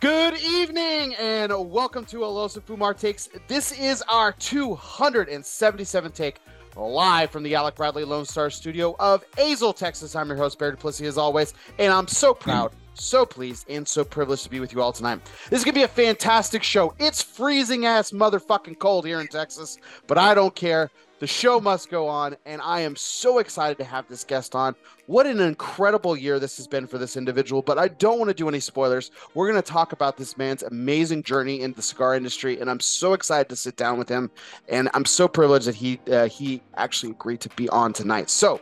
Good evening and welcome to Alonso Fumar Takes. This is our 277th take live from the Alec Bradley Lone Star Studio of Azle, Texas. I'm your host, Barry Duplessis, as always, and I'm so proud, so pleased, and so privileged to be with you all tonight. This is going to be a fantastic show. It's freezing-ass motherfucking cold here in Texas, but I don't care. The show must go on, and I am so excited to have this guest on. What an incredible year this has been for this individual, but I don't want to do any spoilers. We're going to talk about this man's amazing journey into the cigar industry, and I'm so excited to sit down with him, and I'm so privileged that he actually agreed to be on tonight. So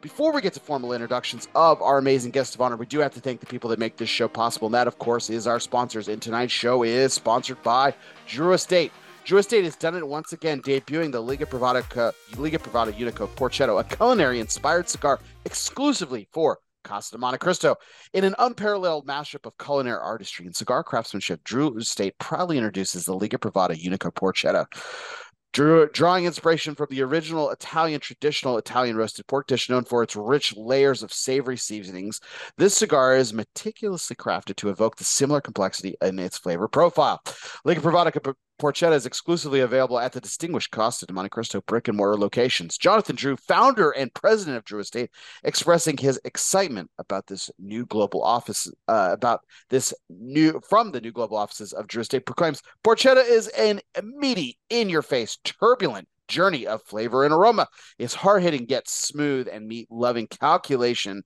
before we get to formal introductions of our amazing guest of honor, we do have to thank the people that make this show possible, and that, of course, is our sponsors, and tonight's show is sponsored by Drew Estate. Drew Estate has done it once again, debuting the Liga Privada Unico Porchetta, a culinary-inspired cigar exclusively for Casa de Monte Cristo. In an unparalleled mashup of culinary artistry and cigar craftsmanship, Drew Estate proudly introduces the Liga Privada Unico Porchetta. Drawing inspiration from the original traditional Italian roasted pork dish known for its rich layers of savory seasonings, this cigar is meticulously crafted to evoke the similar complexity in its flavor profile. Liga Privada Porchetta is exclusively available at the distinguished Casa de Monte Cristo brick-and-mortar locations. Jonathan Drew, founder and president of Drew Estate, expressing his excitement about this new global office, from the new global offices of Drew Estate, proclaims, "Porchetta is an meaty, in-your-face, turbulent journey of flavor and aroma. It's hard-hitting yet smooth and meat-loving calculation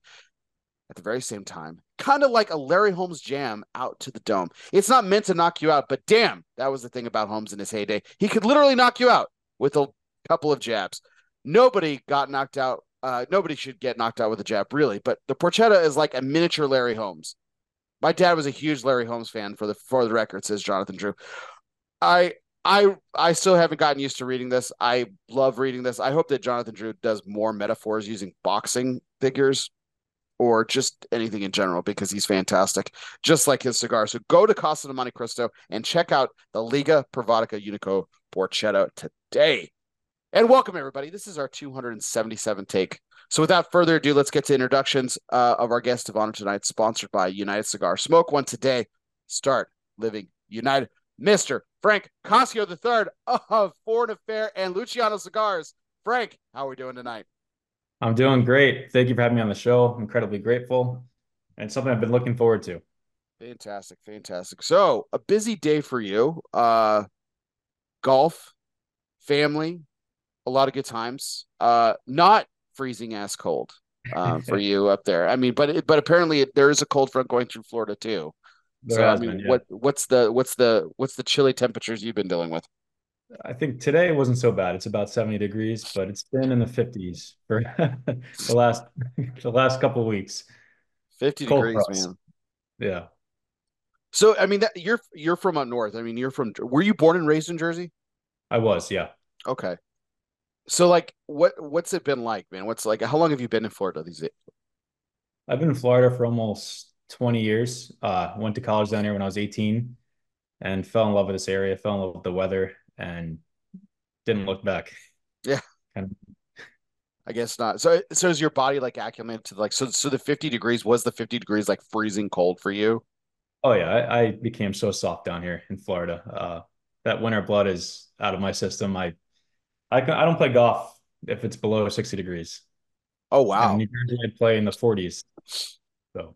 at the very same time. Kind of like a Larry Holmes jam out to the dome. It's not meant to knock you out, but damn, that was the thing about Holmes in his heyday. He could literally knock you out with a couple of jabs. Nobody got knocked out. Nobody should get knocked out with a jab, really. But the Porchetta is like a miniature Larry Holmes. My dad was a huge Larry Holmes fan, for the record," says Jonathan Drew. I still haven't gotten used to reading this. I love reading this. I hope that Jonathan Drew does more metaphors using boxing figures, or just anything in general, because he's fantastic, just like his cigar. So go to Casa de Monte Cristo and check out the Liga Privada Unico Porchetta today. And welcome, everybody. This is our 277th take. So without further ado, let's get to introductions of our guest of honor tonight, sponsored by United Cigar. Smoke one today. Start living united. Mr. Frank Cossio III of Foreign Affair and Luciano Cigars. Frank, how are we doing tonight? I'm doing great. Thank you for having me on the show. I'm incredibly grateful. And something I've been looking forward to. Fantastic. Fantastic. So a busy day for you. Golf, family, a lot of good times. Not freezing ass cold for you up there. I mean, but apparently there is a cold front going through Florida too. So I mean, what's the chilly temperatures you've been dealing with? I think today wasn't so bad. It's about 70 degrees, but it's been in the 50s for the last couple of weeks. 50 cold degrees, frost. Man. Yeah. So, I mean, that you're from up north. I mean, were you born and raised in Jersey? I was, yeah. Okay. So, like, what's it been like, man? What's like? How long have you been in Florida these days? I've been in Florida for almost 20 years. Went to college down here when I was 18, and fell in love with this area. Fell in love with the weather. And didn't look back. Yeah. I guess not. So is your body like acclimated to like, so the 50 degrees was the 50 degrees, like freezing cold for you? Oh yeah. I became so soft down here in Florida. That winter blood is out of my system. I don't play golf if it's below 60 degrees. Oh, wow. And usually I play in the 40s. So.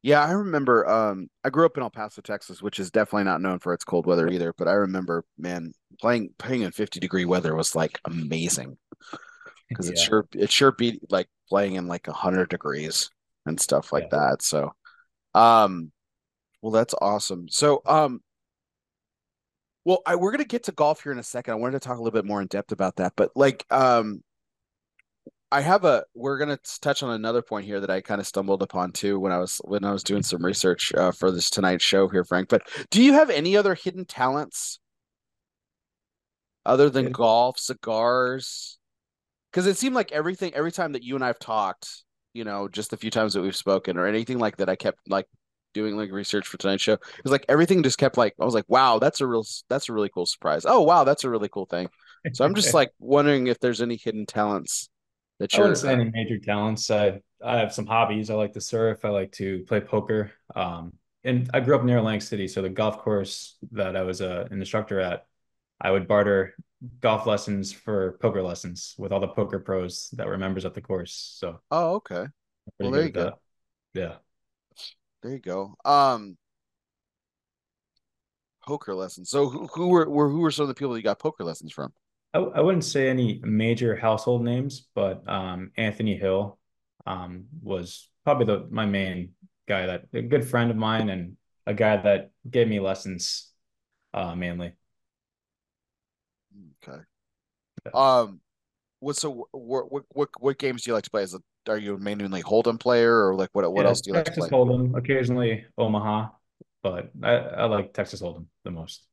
Yeah, I remember I grew up in El Paso, Texas, which is definitely not known for its cold weather either. But I remember, man, playing in 50-degree weather was like amazing because it sure beat like playing in like 100 degrees and stuff like that. So, well, that's awesome. So, we're going to get to golf here in a second. I wanted to talk a little bit more in depth about that, but like we're going to touch on another point here that I kind of stumbled upon too when I was doing some research for this tonight's show here, Frank, but do you have any other hidden talents other than golf, cigars? Cause it seemed like every time that you and I've talked, you know, just the few times that we've spoken or anything like that, I kept like doing like research for tonight's show. It was like, everything just kept like, I was like, wow, that's a really cool surprise. Oh, wow. That's a really cool thing. So I'm just like wondering if there's any hidden talents. I wouldn't say any major talents. I have some hobbies. I like to surf. I like to play poker. and I grew up near Atlantic City, so the golf course that I was an instructor at, I would barter golf lessons for poker lessons with all the poker pros that were members of the course. So okay. Well, there you go. Yeah. There you go. Poker lessons. So who were some of the people you got poker lessons from? I wouldn't say any major household names, but Anthony Hill was probably my main guy, that a good friend of mine and a guy that gave me lessons mainly. Okay. What games do you like to play? Are you mainly Hold'em player, or like what else do you like to play? Texas Hold'em, occasionally Omaha, but I like Texas Hold'em the most.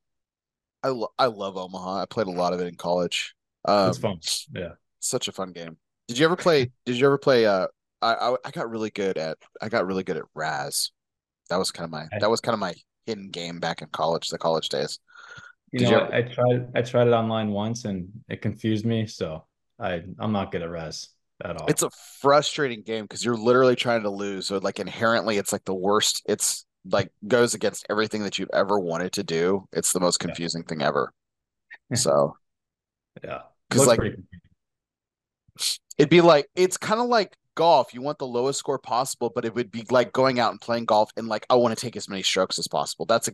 I love Omaha. I played a lot of it in college. It's fun. Yeah, such a fun game. Did you ever play? I got really good at Razz. That was kind of my hidden game back in college, the college days. I tried it online once and it confused me, so I'm not good at Razz at all. It's a frustrating game because you're literally trying to lose. So like inherently, it's like the worst. It's like goes against everything that you've ever wanted to do. It's the most confusing thing ever. So yeah, because like it'd be like, it's kind of like golf. You want the lowest score possible, but it would be like going out and playing golf and like, I want to take as many strokes as possible. That's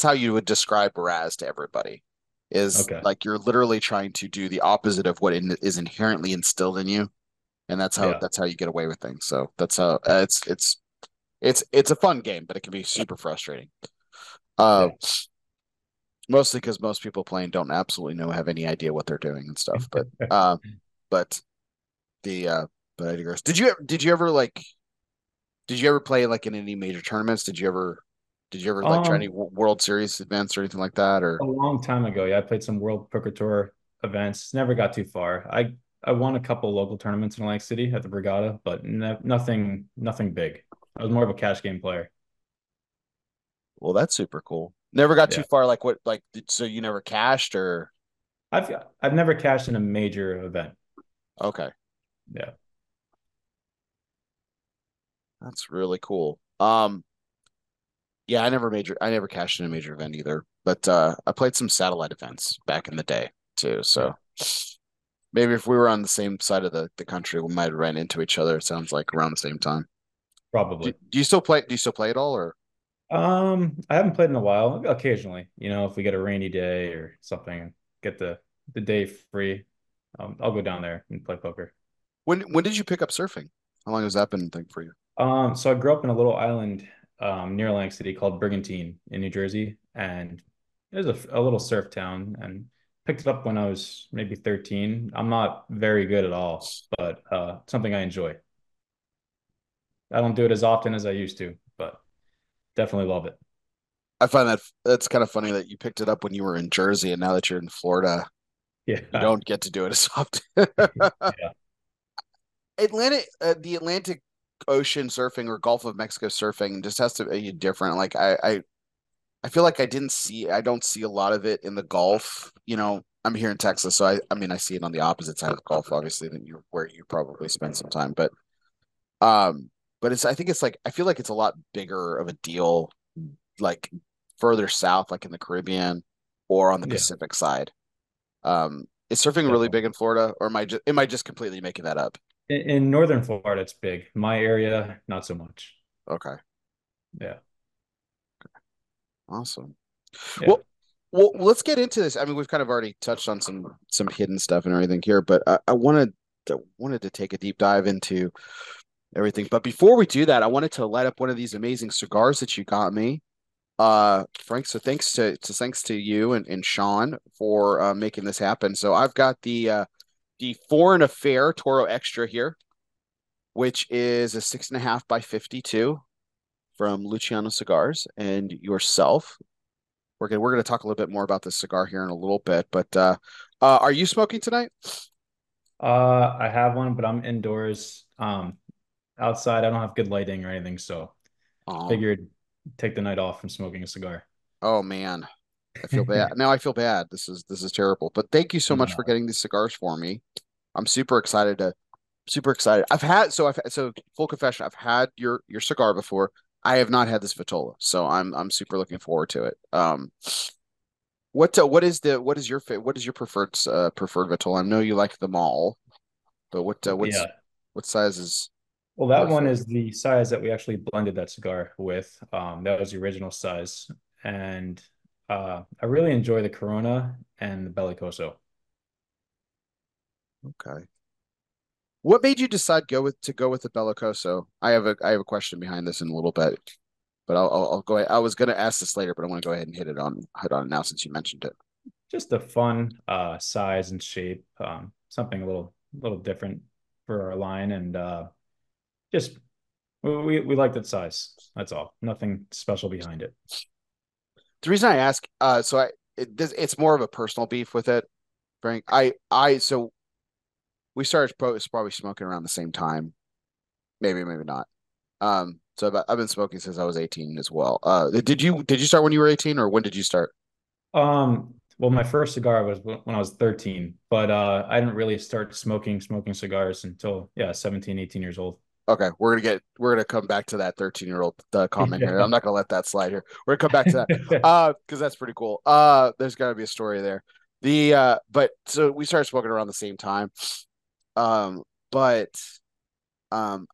how you would describe Razz to everybody, is like you're literally trying to do the opposite of what is inherently instilled in you. And that's how you get away with things. So that's how it's a fun game, but it can be super frustrating. Mostly because most people playing don't absolutely have any idea what they're doing and stuff. But but I digress. Did you ever play like in any major tournaments? Did you ever like try any World Series events or anything like that? Or a long time ago, I played some World Poker Tour events. Never got too far. I won a couple local tournaments in Atlantic City at the Brigada, but nothing big. I was more of a cash game player. Well, that's super cool. Never got too far. Like what? Like, so you never cashed, or? I've never cashed in a major event. Okay. Yeah. That's really cool. Yeah, I never cashed in a major event either, but I played some satellite events back in the day too. So maybe if we were on the same side of the country, we might have ran into each other. It sounds like around the same time. Probably. Do you still play at all, or? I haven't played in a while. Occasionally, if we get a rainy day or something, get the day free, I'll go down there and play poker. When did you pick up surfing? How long has that been a thing for you? So I grew up in a little island near Atlantic City called Brigantine in New Jersey, and it was a little surf town, and picked it up when I was maybe 13. I'm not very good at all, but something I enjoy. I don't do it as often as I used to, but definitely love it. I find that's kind of funny that you picked it up when you were in Jersey, and now that you're in Florida, you don't get to do it as often. The Atlantic Ocean surfing or Gulf of Mexico surfing just has to be different. Like I feel like I don't see a lot of it in the Gulf. I'm here in Texas, so I mean I see it on the opposite side of the Gulf, obviously, than where you probably spend some time. But I think it's like, I feel like it's a lot bigger of a deal, like further south, like in the Caribbean or on the Pacific side. Is surfing really big in Florida, or am I just completely making that up? In northern Florida, it's big. My area, not so much. Okay. Yeah. Awesome. Yeah. Well, let's get into this. I mean, we've kind of already touched on some hidden stuff and everything here, but I wanted to take a deep dive into everything. But before we do that, I wanted to light up one of these amazing cigars that you got me, Frank. So thanks to you and Sean for making this happen. So I've got the Foreign Affair Toro Extra here, which is a 6.5 by 52 from Luciano Cigars and yourself. We're gonna talk a little bit more about this cigar here in a little bit, but are you smoking tonight? I have one, but I'm indoors. Outside, I don't have good lighting or anything, so figured take the night off from smoking a cigar. Oh man, I feel bad. Now I feel bad. This is terrible. But thank you so much for getting these cigars for me. I'm super excited. Super excited. Full confession, I've had your cigar before. I have not had this Vitola, so I'm super looking forward to it. What is your preferred Vitola? I know you like them all, but what size is? Well, that one is the size that we actually blended that cigar with. That was the original size, and I really enjoy the Corona and the Bellicoso. Okay. What made you decide to go with the Bellicoso? I have a question behind this in a little bit, but I'll go ahead. I was going to ask this later, but I want to go ahead and hit on it now since you mentioned it. Just a fun size and shape, something a little different for our line, and just we like that size. That's all. Nothing special behind it. The reason I ask, it's more of a personal beef with it, Frank. We started probably smoking around the same time. Maybe not. So I've been smoking since I was 18 as well. Did you start when you were 18, or when did you start? Well, my first cigar was when I was 13, but I didn't really start smoking cigars until 17, 18 years old. Okay, we're gonna come back to that 13-year-old comment here. I'm not gonna let that slide here. We're gonna come back to that because that's pretty cool. There's gotta be a story there. So we started smoking around the same time. When I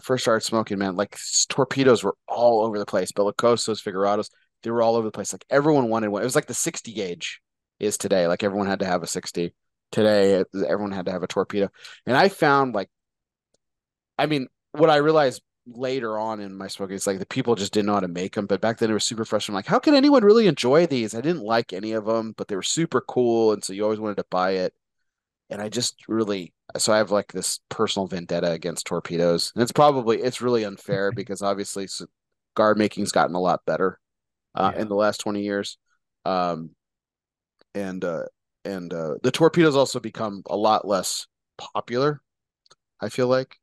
first started smoking, man, like Torpedos were all over the place. Bellicosos, Figurados, they were all over the place. Like everyone wanted one. It was like the 60 gauge is today. Like everyone had to have a 60 today. Everyone had to have a Torpedo. And I found what I realized later on in my smoking, it's like the people just didn't know how to make them. But back then it was super fresh. I'm like, how can anyone really enjoy these? I didn't like any of them, but they were super cool. And so you always wanted to buy it. And I just I have like this personal vendetta against Torpedos. And it's really unfair because obviously cigar making's gotten a lot better in the last 20 years. The Torpedos also become a lot less popular, I feel like.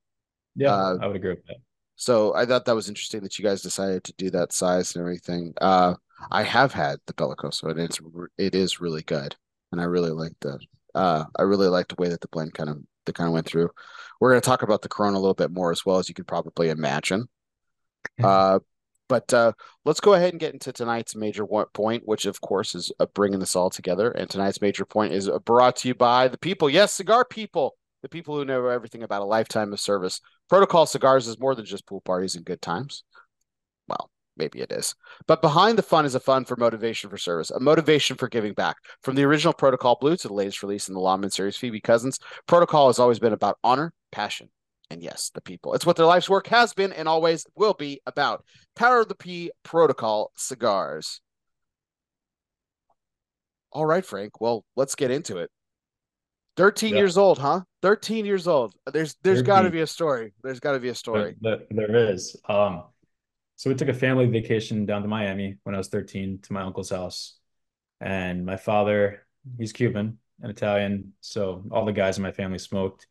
Yeah, I would agree with that. So I thought that was interesting that you guys decided to do that size and everything. I have had the Bellicoso, and it is really good, and I really liked it. I really liked the way that the blend kind of went through. We're going to talk about the Corona a little bit more as well, as you could probably imagine. But let's go ahead and get into tonight's major point, which of course is bringing this all together. And tonight's major point is brought to you by the people. Yes, cigar people. The people who know everything about a lifetime of service. Protocol Cigars is more than just pool parties and good times. Well, maybe it is. But behind the fun is a fund for motivation for service, a motivation for giving back. From the original Protocol Blue to the latest release in the Lawman series, Phoebe Cousins, Protocol has always been about honor, passion, and yes, the people. It's what their life's work has been and always will be about. Power of the P, Protocol Cigars. All right, Frank. Well, let's get into it. 13 years old, huh? 13 years old. There's got to be a story. There is. So we took a family vacation down to Miami when I was 13 to my uncle's house. And my father, he's Cuban and Italian, so all the guys in my family smoked.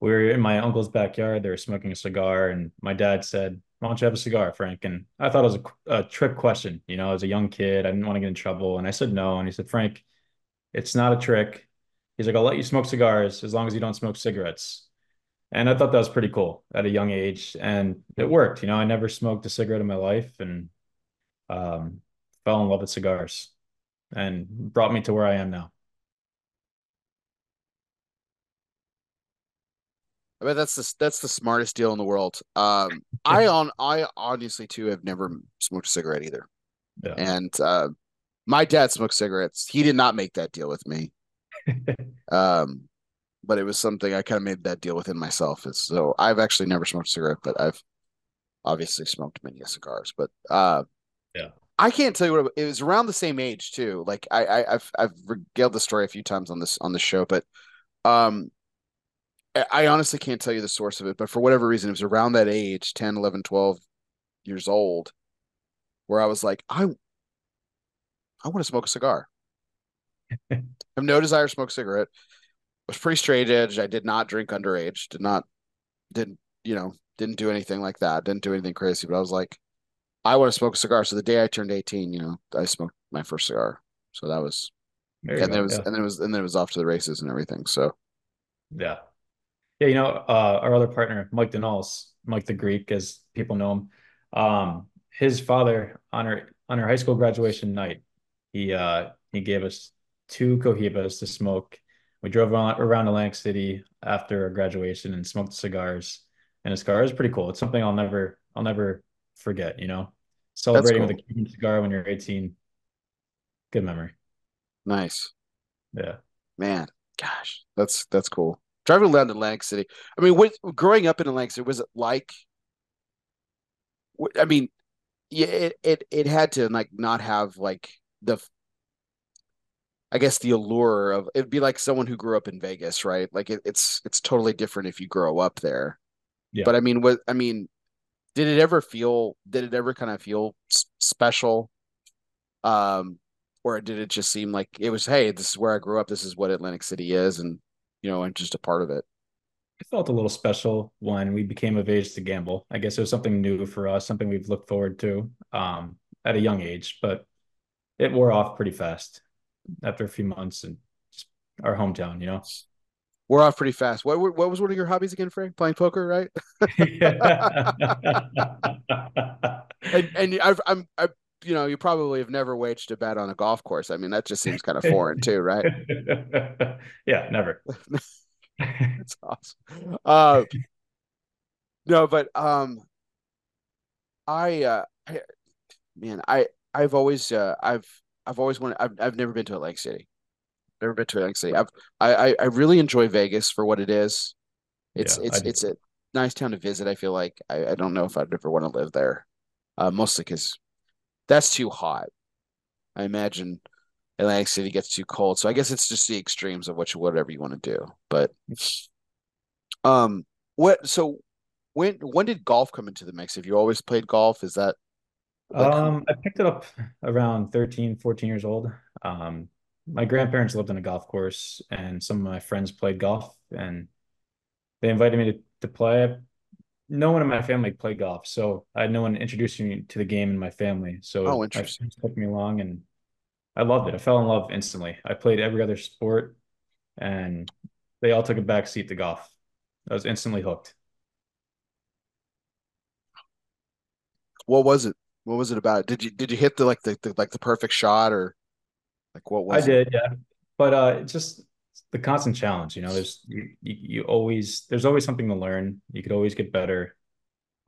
We were in my uncle's backyard. They were smoking a cigar, and my dad said, "Why don't you have a cigar, Frank?" And I thought it was a trick question. You know, I was a young kid. I didn't want to get in trouble. And I said no. And he said, "Frank, it's not a trick." He's like, "I'll let you smoke cigars as long as you don't smoke cigarettes." And I thought that was pretty cool at a young age. And it worked. You know, I never smoked a cigarette in my life, and fell in love with cigars and brought me to where I am now. I mean, that's the smartest deal in the world. I obviously, too, have never smoked a cigarette either. Yeah. And my dad smoked cigarettes. He did not make that deal with me. But it was something I kind of made that deal within myself. So I've actually never smoked a cigarette, but I've obviously smoked many cigars. But I can't tell you what it was around the same age too. Like I've regaled the story a few times on the show, but I honestly can't tell you the source of it. But for whatever reason, it was around that age, 10, 11, 12 years old, where I was like, I want to smoke a cigar. I have no desire to smoke a cigarette. I was pretty straight edge. I did not drink underage. Didn't do anything like that. Didn't do anything crazy. But I was like, I want to smoke a cigar. So the day I turned 18, I smoked my first cigar. So that was, and then it was off to the races and everything. So yeah, Yeah, you know, our other partner, Mike Denals, Mike the Greek, as people know him. His father, on our high school graduation night, he gave us 2 cohibas to smoke. We drove around Atlantic City after our graduation and smoked cigars in his car. It was pretty cool. It's something I'll never forget. You know, celebrating with a Cuban cigar when you're 18. Good memory. Nice. Yeah. Man, gosh, that's cool. Driving around Atlantic City. I mean, growing up in Atlantic City, was it like? I mean, yeah, it had to like not have like the, I guess the allure of it'd be like someone who grew up in Vegas, right? Like it's totally different if you grow up there. Yeah. But I mean, did it ever kind of feel special? Or did it just seem like it was, hey, this is where I grew up. This is what Atlantic City is. And, you know, I'm just a part of it. It felt a little special when we became of age to gamble. I guess it was something new for us, something we've looked forward to at a young age, but it wore off pretty fast after a few months and just our hometown, you know. Wore off pretty fast. What was one of your hobbies again, Frank? Playing poker, right? And you know, you probably have never waged a bet on a golf course. I mean, that just seems kind of foreign too, right? Yeah, never. That's awesome. No, but I've never been to Atlantic City. Never been to Atlantic City. I really enjoy Vegas for what it is. It's a nice town to visit. I feel like I don't know if I'd ever want to live there, mostly because that's too hot. I imagine Atlantic City gets too cold. So I guess it's just the extremes of whatever you want to do. But when did golf come into the mix? Have you always played golf? Is that I picked it up around 13, 14 years old. My grandparents lived on a golf course and some of my friends played golf and they invited me to play. No one in my family played golf, so I had no one introducing me to the game in my family. So my friends took me along and I loved it. I fell in love instantly. I played every other sport and they all took a back seat to golf. I was instantly hooked. What was it? What was it about it? Did you hit the perfect shot or like what was it? I did, yeah. But just the constant challenge, you know, there's always something to learn. You could always get better.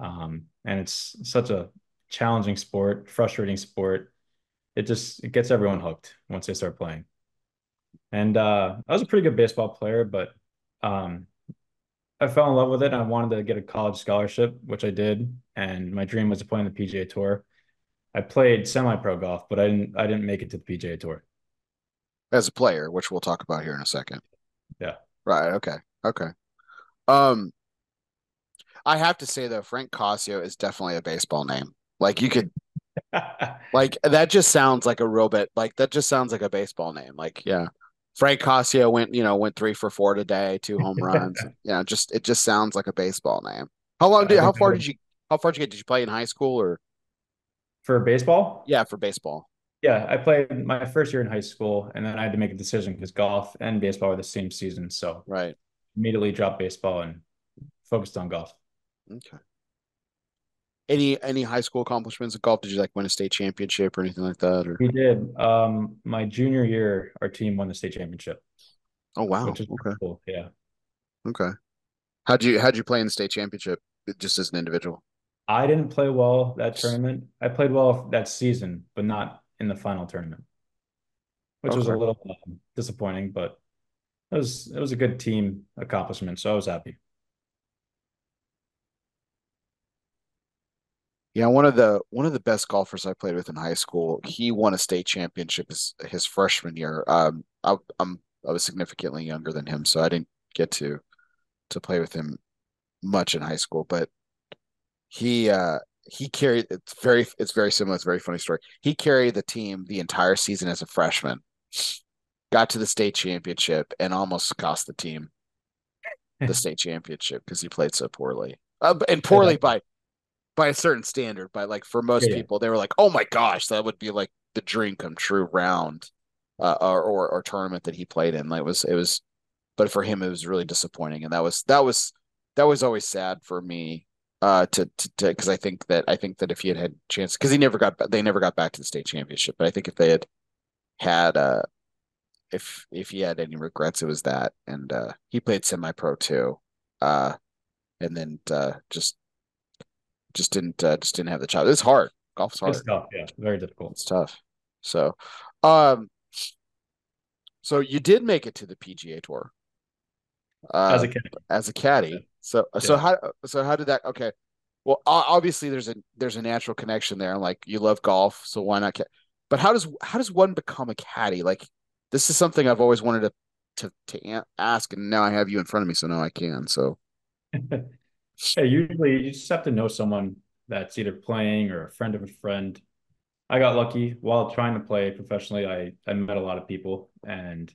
And it's such a challenging sport, frustrating sport. It gets everyone hooked once they start playing. And I was a pretty good baseball player, but I fell in love with it. I wanted to get a college scholarship, which I did. And my dream was to play on the PGA Tour. I played semi-pro golf, but I didn't make it to the PGA Tour. As a player, which we'll talk about here in a second. Yeah. Right. Okay. I have to say though, Frank Cossio is definitely a baseball name. Like you could, like that just sounds like a robot. Like that just sounds like a baseball name. Like, yeah. Frank Cossio went 3 for 4 today, 2 home runs. You know, it just sounds like a baseball name. How far did you get? Did you play in high school or for baseball? Yeah, for baseball. Yeah, I played my first year in high school, and then I had to make a decision because golf and baseball were the same season. So immediately dropped baseball and focused on golf. Okay. Any high school accomplishments in golf? Did you like win a state championship or anything like that? Or? We did. My junior year, our team won the state championship. Oh wow! Which is okay. Cool. Yeah. Okay. How'd you play in the state championship? Just as an individual. I didn't play well that tournament. I played well that season, but not in the final tournament, which was a little disappointing. But it was a good team accomplishment, so I was happy. Yeah, one of the best golfers I played with in high school, he won a state championship his freshman year. I was significantly younger than him, so I didn't get to play with him much in high school. But he carried. It's very similar. It's a very funny story. He carried the team the entire season as a freshman. Got to the state championship and almost cost the team the state championship because he played so poorly by a certain standard, but like for most people, they were like, "Oh my gosh, that would be like the dream come true round or tournament that he played in." Like it was but for him, it was really disappointing. And that was always sad for me, because I think that if he had chance, because they never got back to the state championship. But I think if they had if he had any regrets, it was that. And he played semi-pro too, and then just didn't have the chop. It's hard. Golf's hard. It's tough. Yeah, very difficult. It's tough. So, so you did make it to the PGA Tour as a caddy. Yeah. So how did that? Okay. Well, obviously there's a natural connection there. And like, you love golf, so why not? But how does one become a caddy? Like, this is something I've always wanted to ask, and now I have you in front of me, so now I can. So, yeah, usually you just have to know someone that's either playing or a friend of a friend. I got lucky while trying to play professionally. I met a lot of people, and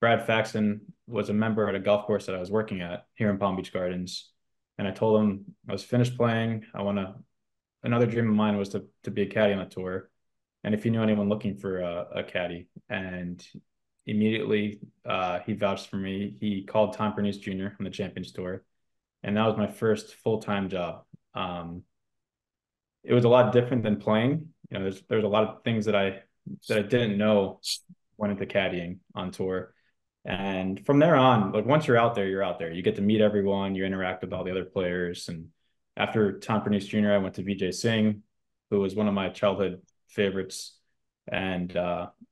Brad Faxon was a member at a golf course that I was working at here in Palm Beach Gardens. And I told him I was finished playing. Another dream of mine was to be a caddy on a tour. And if he knew anyone looking for a caddy, and immediately he vouched for me. He called Tom Pernice Jr. on the Champions Tour. And that was my first full-time job. It was a lot different than playing. You know, there's a lot of things that I didn't know went into caddying on tour. And from there on, like, once you're out there, you're out there. You get to meet everyone. You interact with all the other players. And after Tom Pernice Jr., I went to Vijay Singh, who was one of my childhood favorites. And it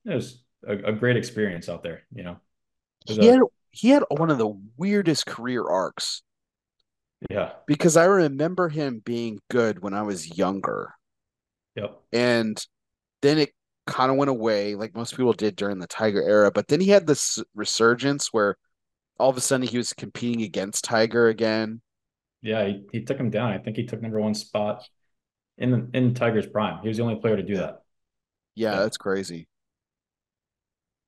was a great experience out there, you know. He had one of the weirdest career arcs. Yeah. Because I remember him being good when I was younger. Yep. And then it kind of went away, like most people did during the Tiger era. But then he had this resurgence where all of a sudden he was competing against Tiger again. Yeah, he took him down. I think he took #1 spot in Tiger's prime. He was the only player to do that. Yeah, that's crazy.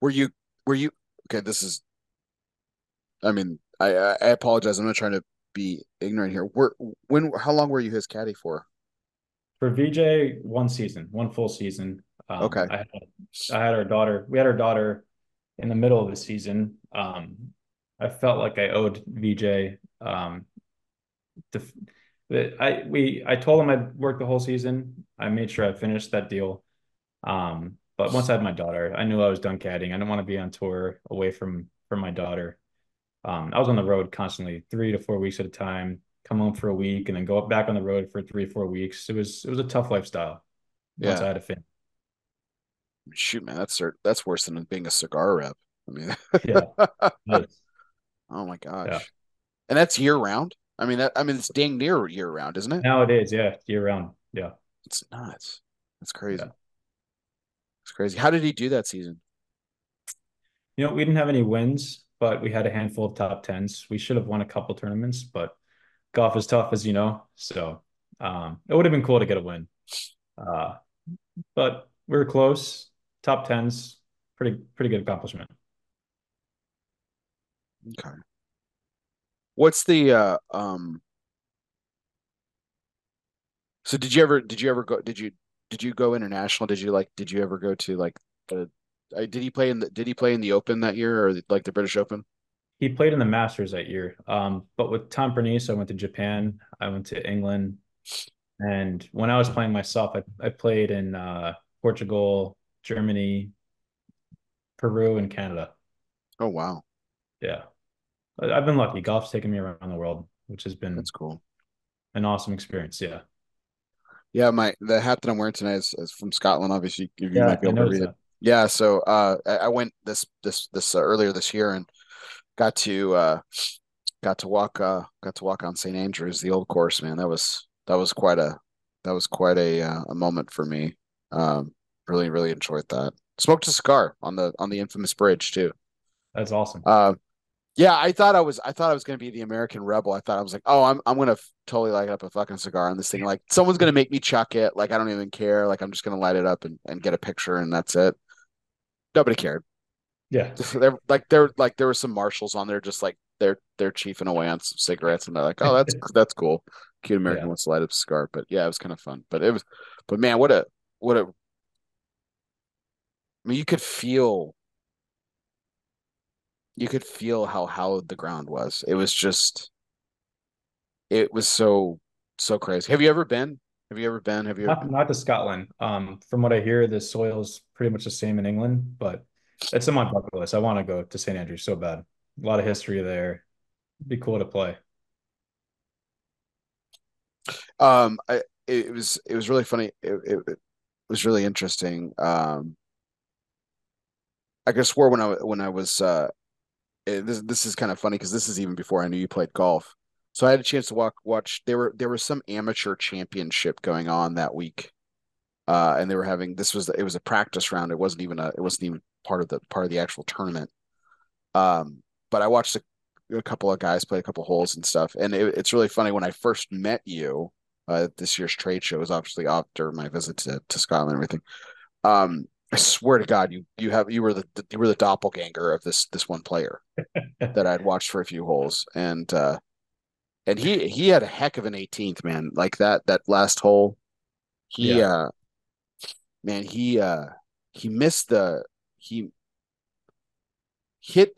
Were you okay? This is, I mean, I apologize. I'm not trying to be ignorant here. How long were you his caddy for? For VJ, one full season. Okay. I had our daughter. We had our daughter in the middle of the season. I felt like I owed VJ. I told him I'd work the whole season. I made sure I finished that deal. But once I had my daughter, I knew I was done caddying. I didn't want to be on tour away from my daughter. I was on the road constantly, 3 to 4 weeks at a time. Come home for a week and then go back on the road for 3 or 4 weeks. It was a tough lifestyle. Once I had a family. Shoot, man, that's worse than being a cigar rep. I mean, oh my gosh, yeah. And that's year round. I mean, it's dang near year round, isn't it? Nowadays, yeah, year round. Yeah, it's nuts. That's crazy. Yeah. It's crazy. How did he do that season? You know, we didn't have any wins, but we had a handful of top tens. We should have won a couple tournaments, but golf is tough, as you know. So it would have been cool to get a win, but we were close. Top tens, pretty good accomplishment. Okay. What's the So did you go international? Did you ever go to like the? Did he play in the Open that year, or like the British Open? He played in the Masters that year. But with Tom Pernice, I went to Japan. I went to England. And when I was playing myself, I played in Portugal, Germany, Peru, and Canada. Oh, wow. Yeah. I've been lucky. Golf's taken me around the world, which has been that's cool. An awesome experience. Yeah. Yeah. The hat that I'm wearing tonight is from Scotland, obviously. You might be able to read it. Yeah. So I went this earlier this year, and got to walk on St. Andrews, the old course, man. That was quite a moment for me. Really, really enjoyed that. Smoked a cigar on the infamous bridge too. That's awesome. Yeah, I thought I was going to be the American rebel. I thought I was like, oh, I'm going to totally light up a fucking cigar on this thing. Like, someone's going to make me chuck it. Like, I don't even care. Like, I'm just going to light it up and get a picture, and that's it. Nobody cared. Yeah, there were some marshals on there, just like they're chiefing away on some cigarettes, and they're like, "Oh, that's cool, cute American wants to light up a cigar." But yeah, it was kind of fun. But man, what a! I mean, you could feel you could feel how hallowed the ground was. It was just, it was so crazy. Have you ever been? Not to Scotland. From what I hear, the soil is pretty much the same in England, but it's on my bucket list. I want to go to St. Andrews so bad. A lot of history there. It'd be cool to play. It was really funny. It was really interesting. I guess swore when I was this is kind of funny because this is even before I knew you played golf. So I had a chance to watch. There were some amateur championship going on that week, and they were having it was a practice round. It wasn't even part of the actual tournament. But I watched a couple of guys play a couple holes and stuff, and it's really funny. When I first met you, this year's trade show was obviously after my visit to Scotland and everything. I swear to God, you were the doppelganger of this one player that I'd watched for a few holes, and he had a heck of an 18th, man. Like that last hole, he missed he hit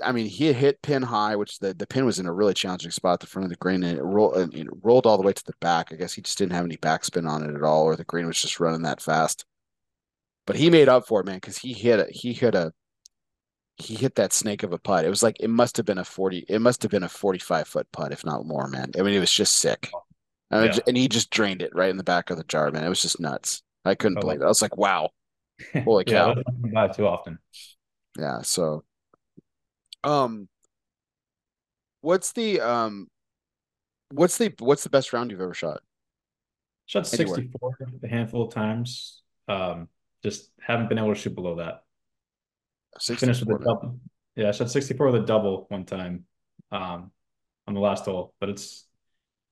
pin high, which the pin was in a really challenging spot at the front of the green, and it rolled all the way to the back. I guess he just didn't have any backspin on it at all, or the green was just running that fast. But he made up for it, man, because he hit that snake of a putt. It was like it must have been a 45-foot putt, if not more, man. I mean, it was just sick, and he just drained it right in the back of the jar, man. It was just nuts. I couldn't believe it. I was like, wow, holy cow! Not too often. Yeah. So, what's the best round you've ever shot? Shot 64 a handful of times. Just haven't been able to shoot below that. Finished with a double. Yeah, I shot 64 with a double one time on the last hole, but it's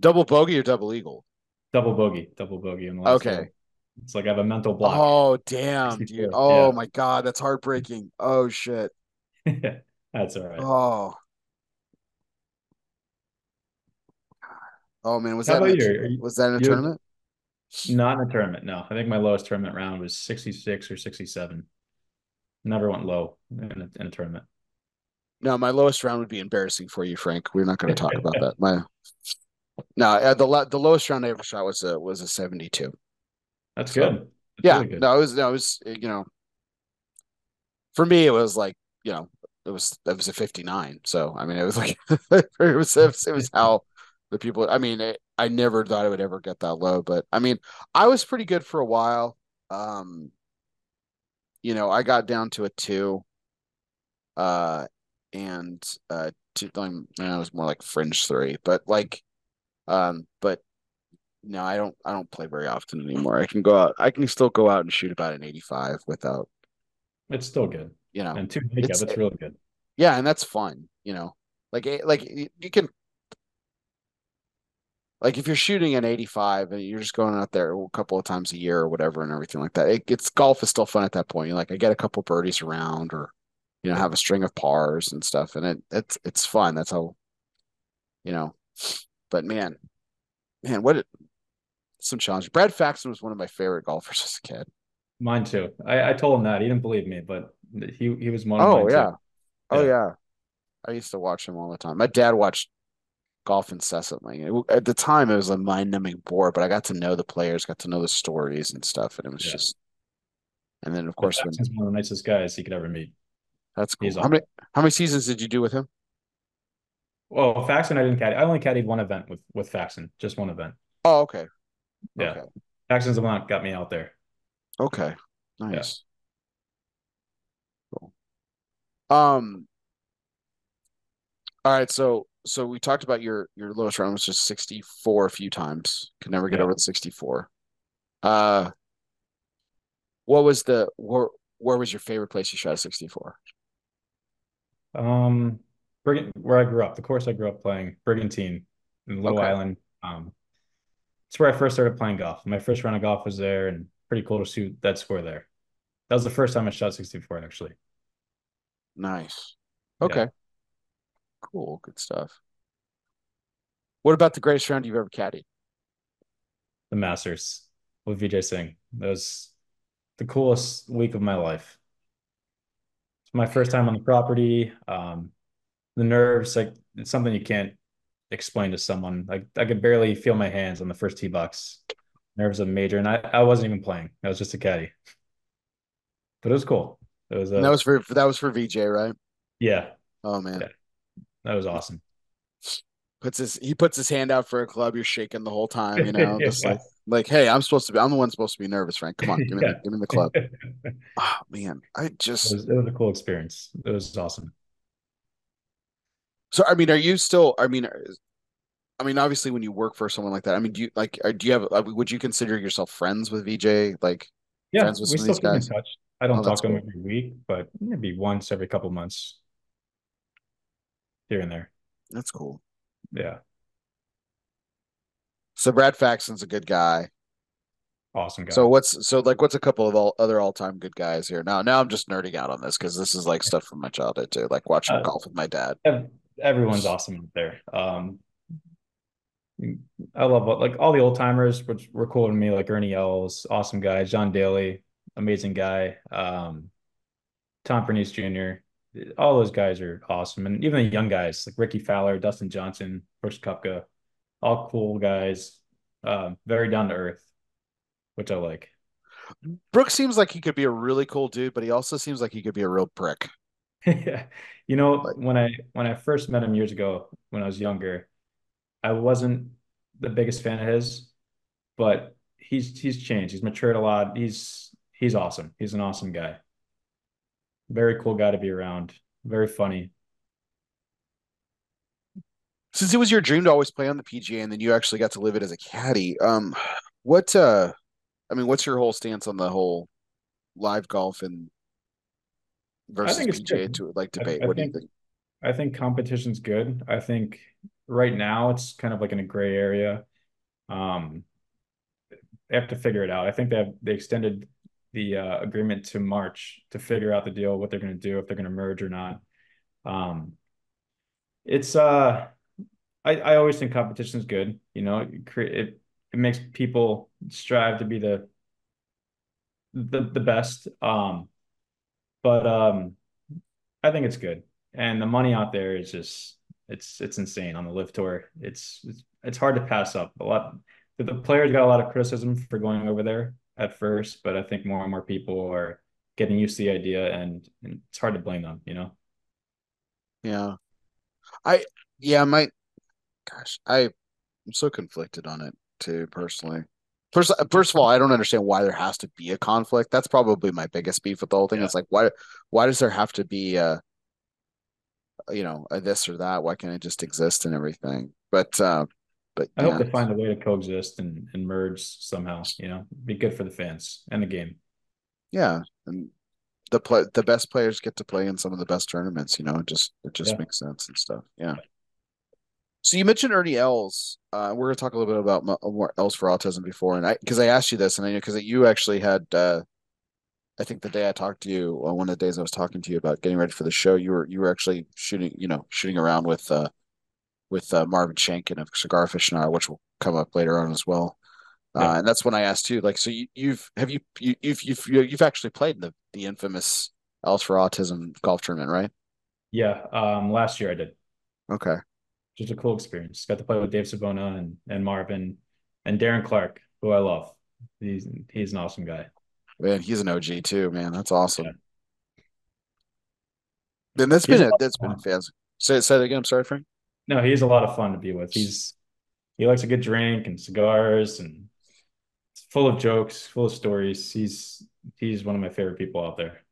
double bogey or double eagle? Double bogey on the last hole. It's like I have a mental block. Oh, damn, dude. Oh, yeah. My God, that's heartbreaking. Oh, shit. That's all right. Oh, man, was that in a tournament? Not in a tournament, no. I think my lowest tournament round was 66 or 67. Never went low in a tournament. No, my lowest round would be embarrassing for you, Frank. We're not going to talk about that. The lowest round I ever shot was a 72. That's good. That's really good. No, it was for me it was like, it was a 59. So I mean, it was like it was how the people. I mean, I never thought I would ever get that low, but I mean, I was pretty good for a while. I got down to a 2, and 2. I was more like fringe 3, but but no, I don't play very often anymore. I can still go out and shoot about an 85 without. It's still good, And 2 makeup, it's really good. Yeah, and that's fun, Like you can. Like if you're shooting an 85 and you're just going out there a couple of times a year or whatever and everything like that, golf is still fun at that point. You're like, I get a couple birdies around or, have a string of pars and stuff. And it's fun. That's how, but man, some challenge. Brad Faxon was one of my favorite golfers as a kid. Mine too. I told him that. He didn't believe me, but he was one of mine too. Oh yeah. I used to watch him all the time. My dad watched golf incessantly. At the time, it was a mind-numbing bore, but I got to know the players, got to know the stories and stuff, and it was just. And then, of course, he's one of the nicest guys he could ever meet. That's cool. How many seasons did you do with him? Well, Faxon, I didn't caddy. I only caddied one event with Faxon, just one event. Oh, okay. Yeah, okay. Faxon's the one that got me out there. Okay, nice. Yeah. Cool. All right, so we talked about your lowest round was just 64 a few times. Could never get over the 64. What was where was your favorite place you shot a 64? Where I grew up, the course I grew up playing, Brigantine in Little Island. It's where I first started playing golf. My first round of golf was there, and pretty cool to shoot that score there. That was the first time I shot 64, actually. Nice. Okay. Yeah. Cool, good stuff. What about the greatest round you've ever caddied? The Masters with Vijay Singh. That was the coolest week of my life. It's my first time on the property. the nerves, like it's something you can't explain to someone. Like I could barely feel my hands on the first tee box. Nerves are major, and I wasn't even playing. I was just a caddy. But it was cool. It was that was for Vijay, right? Yeah. Oh man, yeah. That was awesome. He puts his hand out for a club. You're shaking the whole time, you know. Just like, hey, I'm the one supposed to be nervous, Frank. Come on, give me the club. Oh man, it was a cool experience. It was awesome. So, I mean, are you still? I mean, obviously, when you work for someone like that, I mean, would you consider yourself friends with Vijay? Like, yeah, friends with some of these guys? In touch. I don't talk to him every week, but maybe once every couple months, here and there. That's cool. Yeah. So Brad Faxon's a good guy. Awesome guy. So what's a couple of other all-time good guys here? Now I'm just nerding out on this because this is like stuff from my childhood too, like watching golf with my dad. Everyone's awesome out there. I love like all the old timers, which were cool to me, like Ernie Els, awesome guy, John Daly, amazing guy, Tom Pernice Jr. All those guys are awesome. And even the young guys like Ricky Fowler, Dustin Johnson, Brooks Koepka, all cool guys, very down to earth, which I like. Brooks seems like he could be a really cool dude, but he also seems like he could be a real prick. Yeah. You know, like, when I first met him years ago, when I was younger, I wasn't the biggest fan of his, but he's changed. He's matured a lot. He's awesome. He's an awesome guy. Very cool guy to be around. Very funny. Since it was your dream to always play on the PGA, and then you actually got to live it as a caddy, what's your whole stance on the whole live golf and versus PGA Tour like debate? What do you think? I think competition's good. I think right now it's kind of like in a gray area. They have to figure it out. I think they extended the agreement to March to figure out the deal, what they're going to do, if they're going to merge or not. I always think competition is good. You know, it makes people strive to be the best. I think it's good. And the money out there is just, it's insane on the LIV Tour. It's hard to pass up a lot. The players got a lot of criticism for going over there at first, but I think more and more people are getting used to the idea, and it's hard to blame them, you know? Yeah. I'm so conflicted on it too, personally. First of all, I don't understand why there has to be a conflict. That's probably my biggest beef with the whole thing. Yeah. It's like, why does there have to be a this or that? Why can't it just exist and everything? But I hope they find a way to coexist and merge somehow, you know, be good for the fans and the game. Yeah. And the best players get to play in some of the best tournaments, you know, it just makes sense and stuff. Yeah. So you mentioned Ernie Els. We're going to talk a little bit about more Els for Autism before. And because I asked you this, and I know, cause you actually had, I think the day I talked to you, one of the days I was talking to you about getting ready for the show, you were actually shooting around with Marvin Shanken of Cigar Aficionado, which will come up later on as well. Yeah. And that's when I asked you, like, so you've actually played the infamous Els for Autism golf tournament, right? Yeah. Last year I did. Okay. Just a cool experience. Got to play with Dave Savona and Marvin and Darren Clark, who I love. He's an awesome guy. Man, he's an OG too, man. That's awesome. Yeah. Then that's been fantastic. Say that again. I'm sorry, Frank. No, he's a lot of fun to be with. He likes a good drink and cigars, and it's full of jokes, full of stories. He's one of my favorite people out there.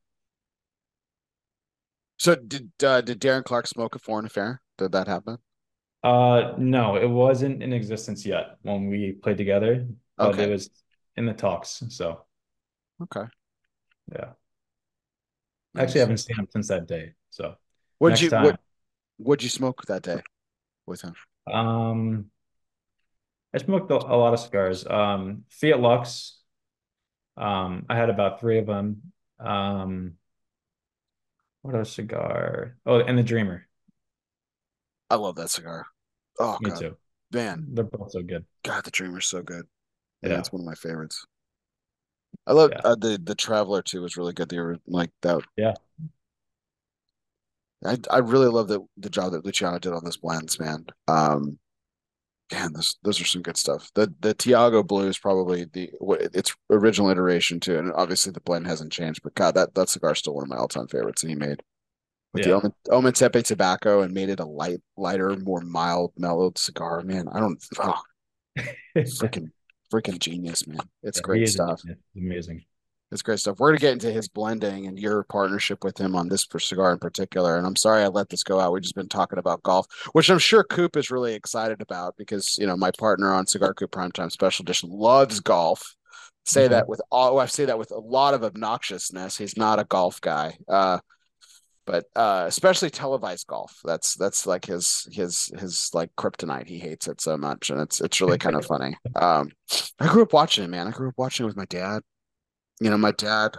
So did Darren Clark smoke a Foreign Affair? Did that happen? No, it wasn't in existence yet when we played together, but okay. It was in the talks. So okay, yeah. Nice. Actually, I haven't seen him since that day. So what'd you smoke that day with him? I smoked a lot of cigars. Fiat Lux. I had about 3 of them. What other cigar? Oh, and the Dreamer. I love that cigar. Oh, me God. Too. Man, they're both so good. God, the Dreamer's so good. Yeah, it's one of my favorites. I love the Traveler too. Was really good. They were like that. Yeah. I really love the job that Luciano did on those blends, man. Man, those are some good stuff. The Tiago Blue is probably its original iteration too, and obviously the blend hasn't changed. But God, that cigar is still one of my all-time favorites, and he made with the Ometepe tobacco and made it a lighter, more mild, mellowed cigar. Man, freaking genius, man! It's great stuff. It's amazing. It's great stuff. We're going to get into his blending and your partnership with him on this cigar in particular. And I'm sorry I let this go out. We've just been talking about golf, which I'm sure Coop is really excited about because, you know, my partner on Cigar Coop Primetime Special Edition loves golf. I say that with a lot of obnoxiousness. He's not a golf guy, but especially televised golf. That's like his like kryptonite. He hates it so much. And it's really kind of funny. I grew up watching it, man. I grew up watching it with my dad. You know, my dad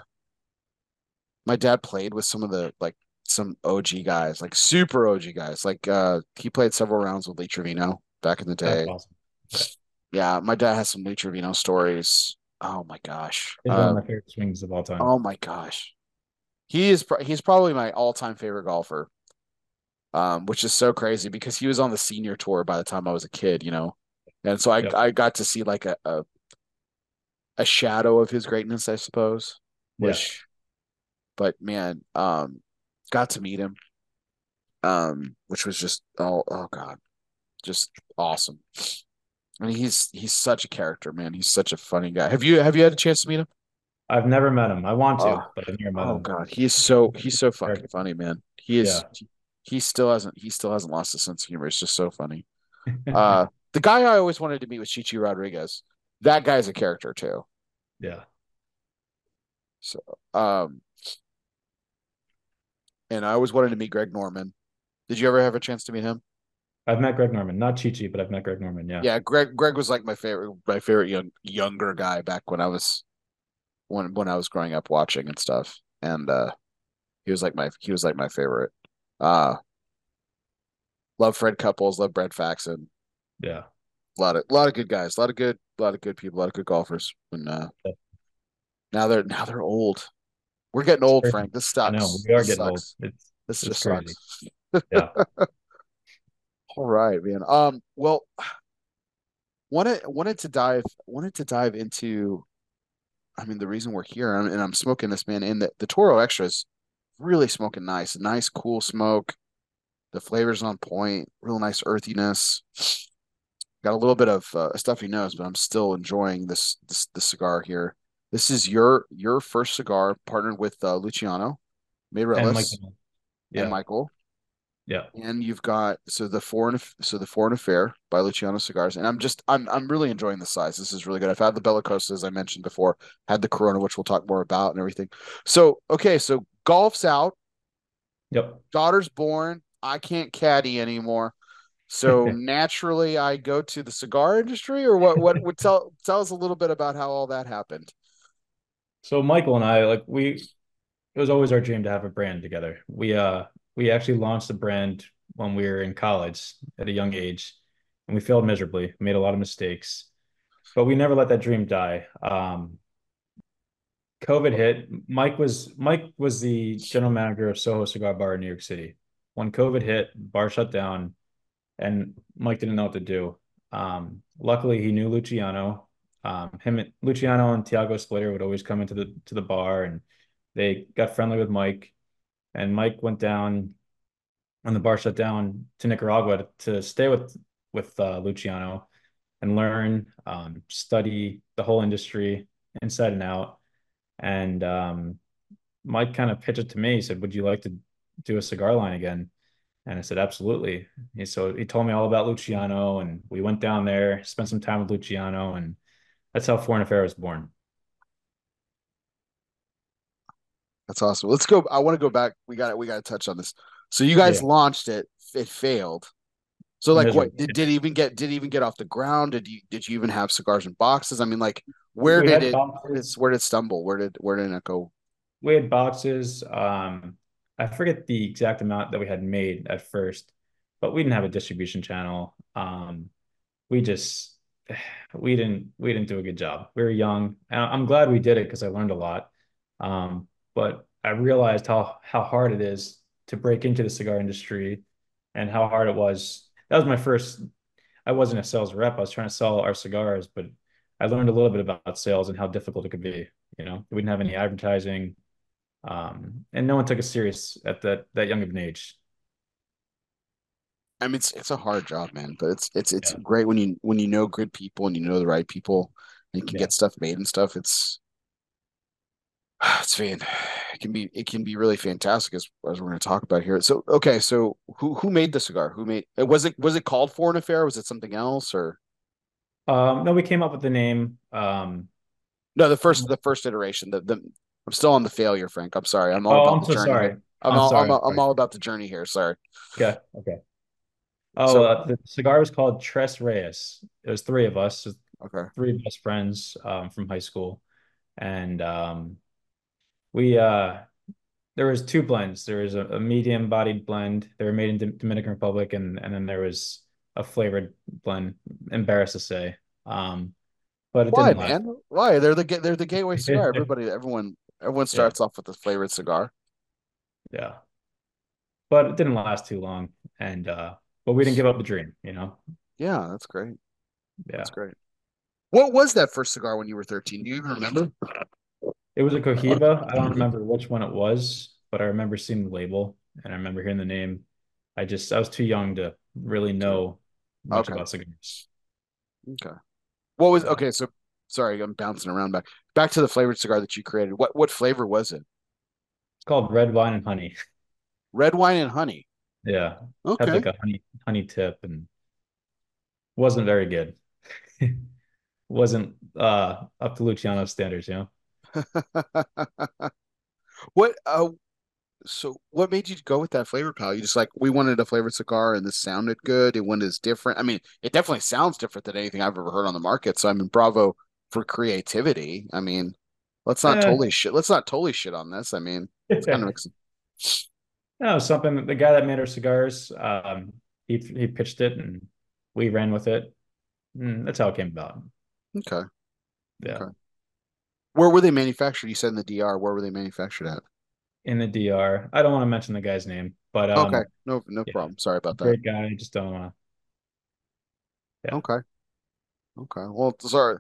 played with some of the, like, some OG guys, like super OG guys. Like, he played several rounds with Lee Trevino back in the day. Awesome. Yeah, my dad has some Lee Trevino stories. Oh my gosh, one of my favorite swings of all time. Oh my gosh, he's probably my all-time favorite golfer. Which is so crazy because he was on the senior tour by the time I was a kid, you know, and so I got to see like a shadow of his greatness, I suppose. But man, got to meet him, which was just oh god, just awesome. I mean, he's such a character, man. He's such a funny guy. Have you had a chance to meet him? I've never met him. I want to, but I've never met him. Oh god, he's so fucking funny, man. He is. Yeah. He still hasn't lost his sense of humor. It's just so funny. The guy I always wanted to meet was Chichi Rodriguez. That guy's a character too. Yeah. So, and I always wanted to meet Greg Norman. Did you ever have a chance to meet him? I've met Greg Norman, not Chi-Chi, but I've met Greg Norman. Yeah. Yeah. Greg was like my favorite younger guy back when I was, when I was growing up watching and stuff. And, he was like my favorite. Love Fred Couples, love Brad Faxon. Yeah. A lot of good guys, a lot of good people, a lot of good golfers. And now they're old. We're getting old, Frank. This sucks. No, we are getting old. This just sucks. Yeah. All right, man. Well, wanted to dive into. I mean, the reason we're here, and I'm smoking this, man. And the Toro Extra's really smoking nice, cool smoke. The flavor's on point. Real nice earthiness. Got a little bit of a stuffy nose, but I'm still enjoying this cigar here. This is your first cigar, partnered with Luciano, Mayrelis, and Michael. Yeah, and you've got the Foreign Affair by Luciano Cigars, and I'm really enjoying the size. This is really good. I've had the Bellicosa, as I mentioned before, had the Corona, which we'll talk more about, and everything. So golf's out. Yep. Daughter's born. I can't caddy anymore. So naturally, I go to the cigar industry, or what? What would tell us a little bit about how all that happened? So Michael and I, it was always our dream to have a brand together. We actually launched the brand when we were in college at a young age, and we failed miserably, made a lot of mistakes, but we never let that dream die. COVID hit. Mike was the general manager of Soho Cigar Bar in New York City. When COVID hit, bar shut down. And Mike didn't know what to do. Luckily, he knew Luciano. Luciano and Tiago Splitter would always come into the bar, and they got friendly with Mike. And Mike went down, when the bar shut down, to Nicaragua to stay with Luciano and learn, study the whole industry inside and out. And Mike kind of pitched it to me. He said, "Would you like to do a cigar line again?" And I said, absolutely. So he told me all about Luciano, and we went down there, spent some time with Luciano, and that's how Foreign Affair was born. That's awesome. Let's go. I want to go back. We got to touch on this. So you guys launched it. It failed. So like, what did it even get off the ground? Did you even have cigars in boxes? I mean, like, where did it stumble? Where did it go? We had boxes. I forget the exact amount that we had made at first, but we didn't have a distribution channel. We didn't do a good job. We were young, and I'm glad we did it because I learned a lot. But I realized how hard it is to break into the cigar industry and how hard it was. That was my first, I wasn't a sales rep. I was trying to sell our cigars, but I learned a little bit about sales and how difficult it could be. You know, we didn't have any advertising, and no one took us serious at that young of an age. I mean, it's a hard job, man, but it's great when you know good people and you know the right people and you can get stuff made and stuff. It can be really fantastic as we're going to talk about here. So, okay. So who made the cigar? Who made it? Was it called Foreign Affair? Was it something else or? No, we came up with the name. No, the first iteration, I'm still on the failure, Frank. I'm sorry. I'm all about the journey here. Sorry. Okay. Okay. Oh, so, the cigar was called Tres Reyes. It was three of us, three best friends from high school, and we there was two blends. There was a medium-bodied blend. They were made in Dominican Republic, and then there was a flavored blend. Embarrassed to say, but it didn't last. Man? Why? They're the gateway cigar. Everyone starts off with a flavored cigar. Yeah, but it didn't last too long, and. But we didn't give up the dream, you know? Yeah, that's great. Yeah. That's great. What was that first cigar when you were 13? Do you even remember? It was a Cohiba. I don't remember which one it was, but I remember seeing the label and I remember hearing the name. I was too young to really know much about cigars. Okay. So sorry, I'm bouncing around back to the flavored cigar that you created. What flavor was it? It's called Red Wine and Honey. Red Wine and Honey. Yeah. Okay. Had like a honey tip and wasn't very good. Wasn't up to Luciano's standards, you know. What made you go with that flavor pal? You just like, we wanted a flavored cigar and this sounded good. It went as different. I mean, it definitely sounds different than anything I've ever heard on the market. So I mean, bravo for creativity. I mean, let's not totally shit on this. I mean, it's kind of No, something. The guy that made our cigars, he pitched it, and we ran with it. And that's how it came about. Okay. Yeah. Okay. Where were they manufactured? You said in the DR. Where were they manufactured at? In the DR. I don't want to mention the guy's name, but okay. No problem. Sorry about that. Great guy. I just don't want to. Yeah. Okay. Okay. Well, sorry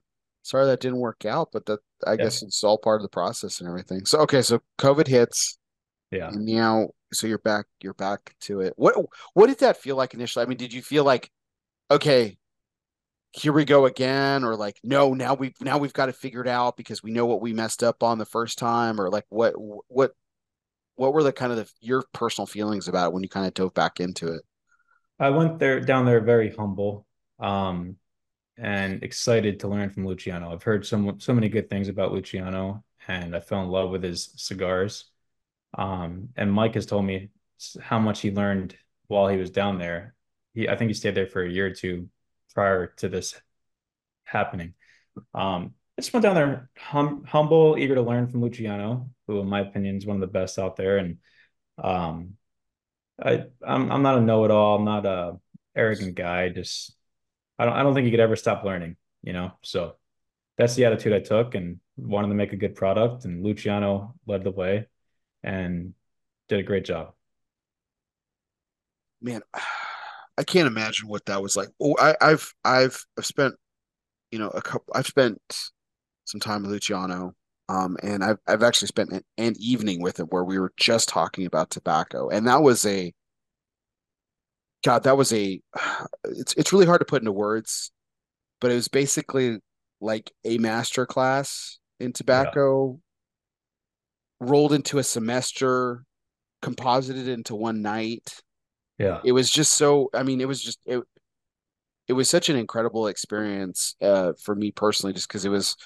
that didn't work out, but I guess it's all part of the process and everything. So okay, so COVID hits. Yeah. And now. So you're back to it. What did that feel like initially? I mean, did you feel like, okay, here we go again, or like, no, now we've got to figure it out because we know what we messed up on the first time, or like what were the kind of your personal feelings about it when you kind of dove back into it? I went down there very humble, and excited to learn from Luciano. I've heard so many good things about Luciano, and I fell in love with his cigars. And Mike has told me how much he learned while he was down there. I think he stayed there for a year or two prior to this happening. I just went down there humble, eager to learn from Luciano, who, in my opinion, is one of the best out there. And I'm not a know-it-all. I'm not a arrogant guy. Just I don't think you could ever stop learning, you know. So that's the attitude I took, and wanted to make a good product. And Luciano led the way. And did a great job. Man, I can't imagine what that was like. Oh, I've spent some time with Luciano, and I've actually spent an evening with him where we were just talking about tobacco, and that was it's really hard to put into words, but it was basically like a master class in tobacco. Yeah. Rolled into a semester, composited into one night. Yeah. It was just so, I mean, it was such an incredible experience for me personally, just because it was,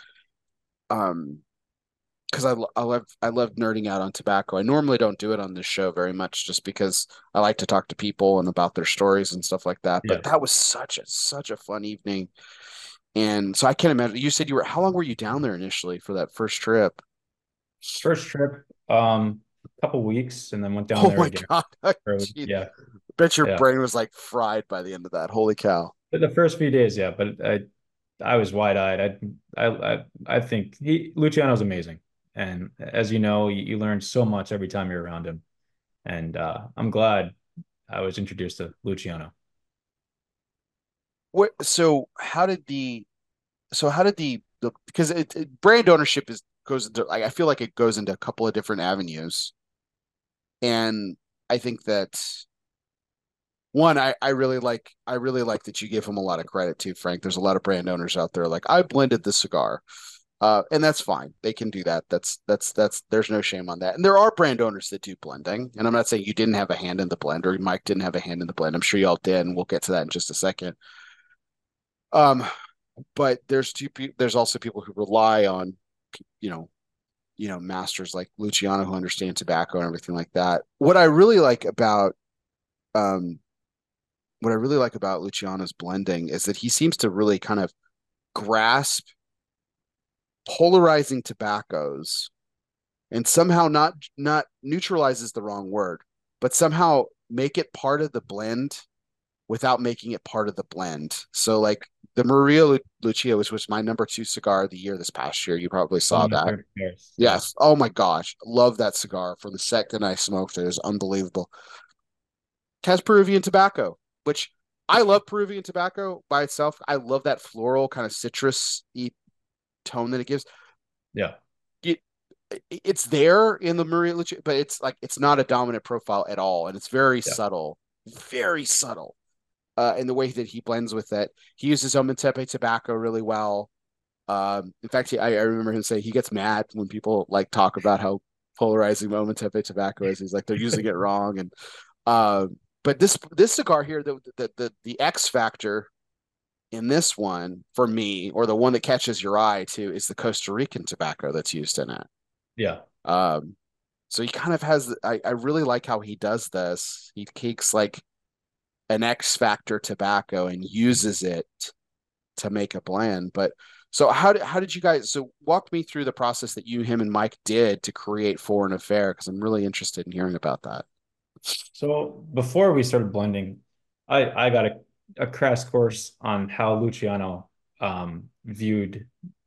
because I love nerding out on tobacco. I normally don't do it on this show very much, just because I like to talk to people and about their stories and stuff like that. Yeah. But that was such a fun evening. And so I can't imagine, you said how long were you down there initially for that first trip? First trip, a couple weeks, and then went down there again. Oh my God. Yeah. Bet your brain was like fried by the end of that. Holy cow. The first few days, yeah, but I was wide-eyed. I think Luciano's amazing. And as you know, you learn so much every time you're around him. And I'm glad I was introduced to Luciano. What, so how did the because it brand ownership goes into, I feel like it goes into a couple of different avenues. And I think that one, I really like that you give him a lot of credit too, Frank. There's a lot of brand owners out there like, I blended this cigar. And that's fine. They can do that. That's there's no shame on that. And there are brand owners that do blending. And I'm not saying you didn't have a hand in the blend or Mike didn't have a hand in the blend. I'm sure y'all did. And we'll get to that in just a second. But there's also people who rely on, you know, masters like Luciano who understand tobacco and everything like that. What I really like about, Luciano's blending is that he seems to really kind of grasp polarizing tobaccos and somehow not neutralize is the wrong word, but somehow make it part of the blend without making it part of the blend. So like the Maria Lucia, which was my number 2 cigar of the year this past year. You probably saw that. Yes. Oh my gosh. Love that cigar. From the second I smoked it, it was unbelievable. It has Peruvian tobacco, which I love Peruvian tobacco by itself. I love that floral kind of citrus-y tone that it gives. Yeah, it's there in the Maria Lucia, but it's like it's not a dominant profile at all, and it's very subtle in the way that he blends with it. He uses Ometepe tobacco really well. In fact, I remember him saying he gets mad when people like talk about how polarizing Ometepe tobacco is. He's like, they're using it wrong. And but this cigar here, the X factor in this one, for me, or the one that catches your eye too, is the Costa Rican tobacco that's used in it. Yeah. So he kind of has, I really like how he does this. He takes like an X factor tobacco and uses it to make a blend. But so how did you guys, so walk me through the process that you, him and Mike did to create Foreign Affair, because I'm really interested in hearing about that. So before we started blending, I got a crash course on how Luciano viewed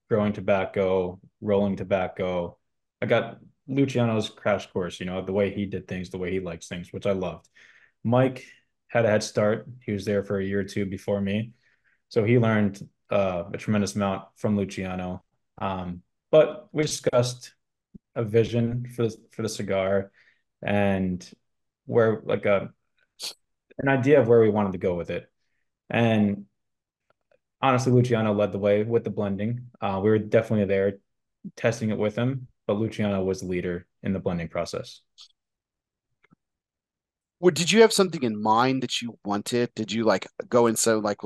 growing tobacco, rolling tobacco. I got Luciano's crash course, you know, the way he did things, the way he likes things, which I loved. Mike had a head start. He was there for a year or two before me. So he learned a tremendous amount from Luciano. But we discussed a vision for the cigar and where like an idea of where we wanted to go with it. And honestly, Luciano led the way with the blending. We were definitely there testing it with him, but Luciano was the leader in the blending process. Well, did you have something in mind that you wanted? Did you like go and so like,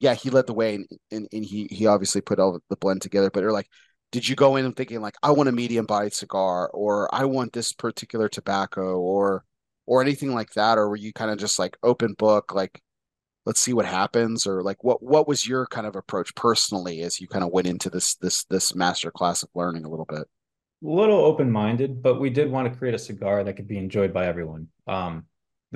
yeah, he led the way and he obviously put all the blend together, but you're like, did you go in and thinking like, I want a medium bodied cigar, or I want this particular tobacco, or anything like that? Or were you kind of just like open book, like, let's see what happens? Or like, what was your kind of approach personally as you kind of went into this masterclass of learning a little bit? A little open-minded, but we did want to create a cigar that could be enjoyed by everyone. The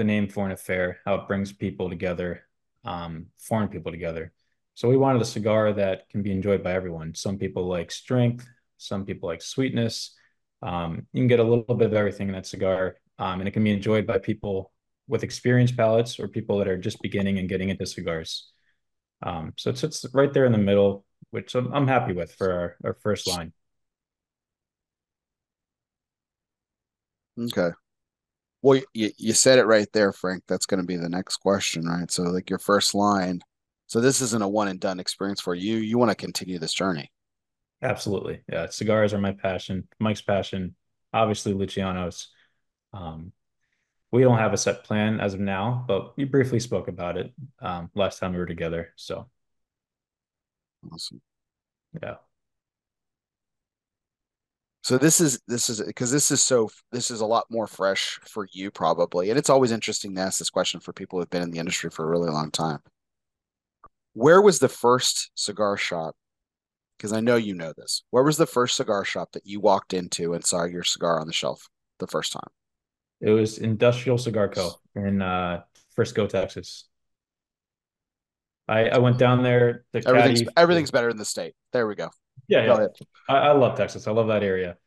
name Foreign Affair, how it brings people together, foreign people together. So we wanted a cigar that can be enjoyed by everyone. Some people like strength, some people like sweetness. You can get a little bit of everything in that cigar. And it can be enjoyed by people with experienced palates or people that are just beginning and getting into cigars. So it sits right there in the middle, which I'm happy with for our first line. Okay. Well, you said it right there, Frank. That's going to be the next question, right? So like your first line. So this isn't a one and done experience for you. You want to continue this journey. Absolutely. Yeah. Cigars are my passion, Mike's passion, obviously Luciano's. We don't have a set plan as of now, but we briefly spoke about it last time we were together. So awesome. Yeah. So this is a lot more fresh for you probably. And it's always interesting to ask this question for people who've been in the industry for a really long time. Where was the first cigar shop? Because I know you know this. Where was the first cigar shop that you walked into and saw your cigar on the shelf the first time? It was Industrial Cigar Co. in Frisco, Texas. I went down there. Everything's better in the state. There we go. Yeah. I love Texas. I love that area.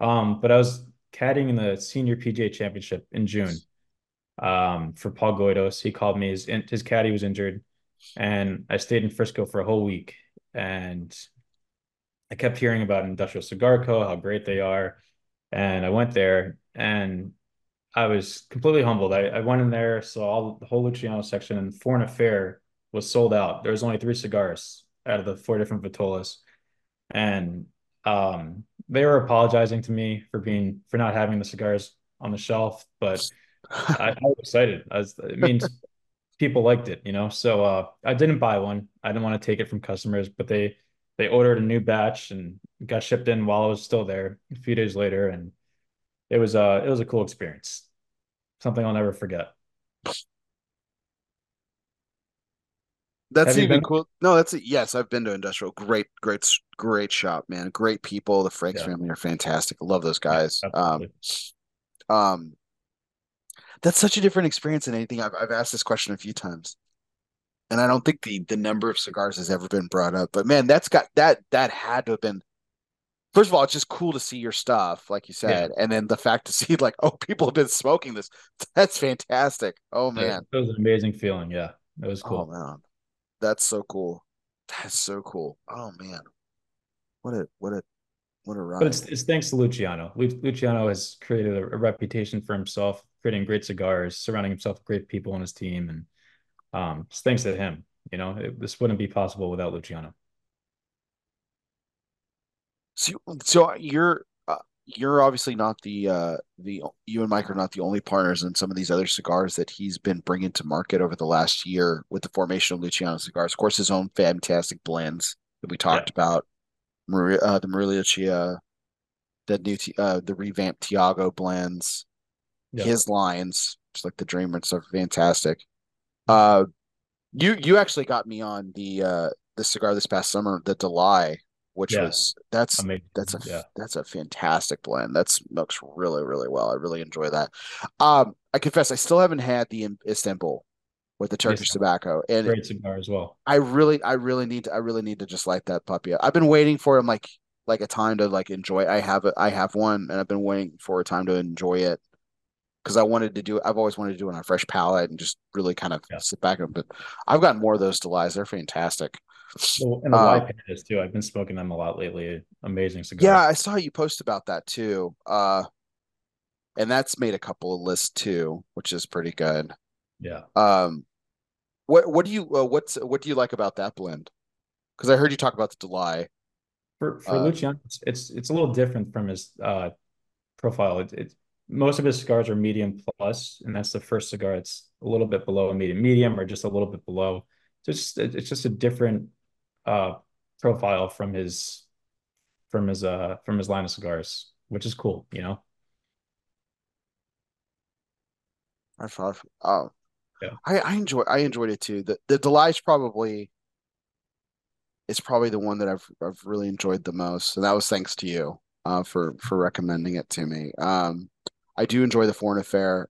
But I was caddying in the Senior PGA Championship in June for Paul Goidos. He called me. His caddy was injured, and I stayed in Frisco for a whole week. And I kept hearing about Industrial Cigar Co., how great they are. And I went there, and I was completely humbled. I went in there, saw the whole Luciano section, and Foreign Affair was sold out. There was only 3 cigars out of the 4 different Vitolas. And they were apologizing to me for not having the cigars on the shelf, but I was excited. It means people liked it, you know? So I didn't buy one. I didn't want to take it from customers, but they ordered a new batch and got shipped in while I was still there a few days later. And it was a cool experience, something I'll never forget. That's even cool. No, yes, I've been to Industrial. Great shop, man. Great people. The Franks family are fantastic. I love those guys. That's such a different experience than anything. I've asked this question a few times, and I don't think the number of cigars has ever been brought up. But man, that had to have been. First of all, it's just cool to see your stuff, like you said, and then the fact to see like, oh, people have been smoking this. That's fantastic. Oh man, it was an amazing feeling. Yeah, it was cool. Oh, man. That's so cool. That's so cool. Oh man, what a ride! But it's thanks to Luciano. Luciano has created a reputation for himself, creating great cigars, surrounding himself with great people on his team, and it's thanks to him. You know, this wouldn't be possible without Luciano. So you're obviously not you and Mike are not the only partners in some of these other cigars that he's been bringing to market over the last year with the formation of Luciano Cigars. Of course, his own fantastic blends that we talked about, the Murillo Chia, the revamped Tiago blends, his lines, just like the Dreamer and stuff, fantastic. You actually got me on the cigar this past summer, the Delay. Which was that's a fantastic blend. That smokes really, really well. I really enjoy that. I confess I still haven't had the Istanbul with the Turkish tobacco. And great cigar as well. I really need to just light that puppy up. I've been waiting for him like a time to like enjoy it. I have one, and I've been waiting for a time to enjoy it because I've always wanted to do it on a fresh palate and just really kind of sit back and but I've got more of those Delays. They're fantastic. And the Pandas too. I've been smoking them a lot lately. Amazing cigars. Yeah, I saw you post about that too. And that's made a couple of lists too, which is pretty good. Yeah. What do you like about that blend? Because I heard you talk about the Delay. For Luciano, it's a little different from his profile. It's most of his cigars are medium plus, and that's the first cigar. It's a little bit below a medium, or just a little bit below. It's just a different profile from his line of cigars, which is cool, you know. I enjoyed it too. The Delight's probably the one that I've really enjoyed the most, and that was thanks to you for recommending it to me. I do enjoy the Foreign Affair.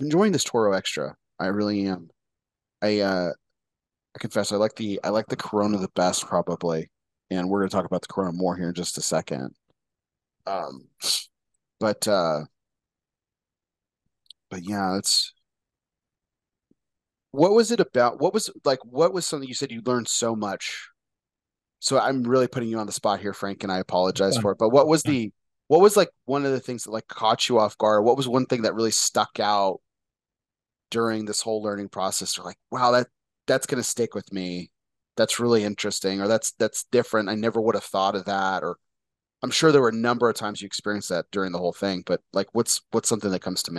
Enjoying this Toro Extra, I really am. I confess I like the Corona the best probably, and we're going to talk about the Corona more here in just a second. But yeah, it's what was it about? What was something you said you learned so much? So I'm really putting you on the spot here, Frank, and I apologize for it. But what was like one of the things that like caught you off guard? What was one thing that really stuck out during this whole learning process? Or like, wow, that's going to stick with me. That's really interesting. Or that's different. I never would have thought of that. Or I'm sure there were a number of times you experienced that during the whole thing, but like, what's something that comes to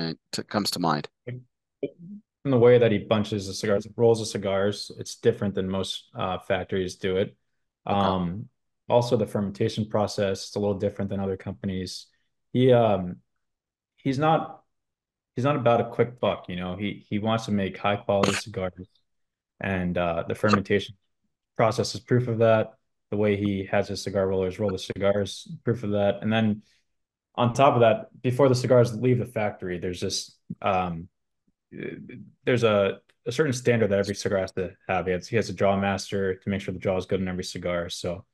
mind? In the way that he bunches the cigars, rolls the cigars, it's different than most factories do it. Okay. Also the fermentation process, it's a little different than other companies. He's not about a quick buck, you know, he wants to make high quality cigars. And the fermentation process is proof of that. The way he has his cigar rollers roll the cigars, proof of that. And then on top of that, before the cigars leave the factory, there's a certain standard that every cigar has to have. He has a jaw master to make sure the jaw is good in every cigar. So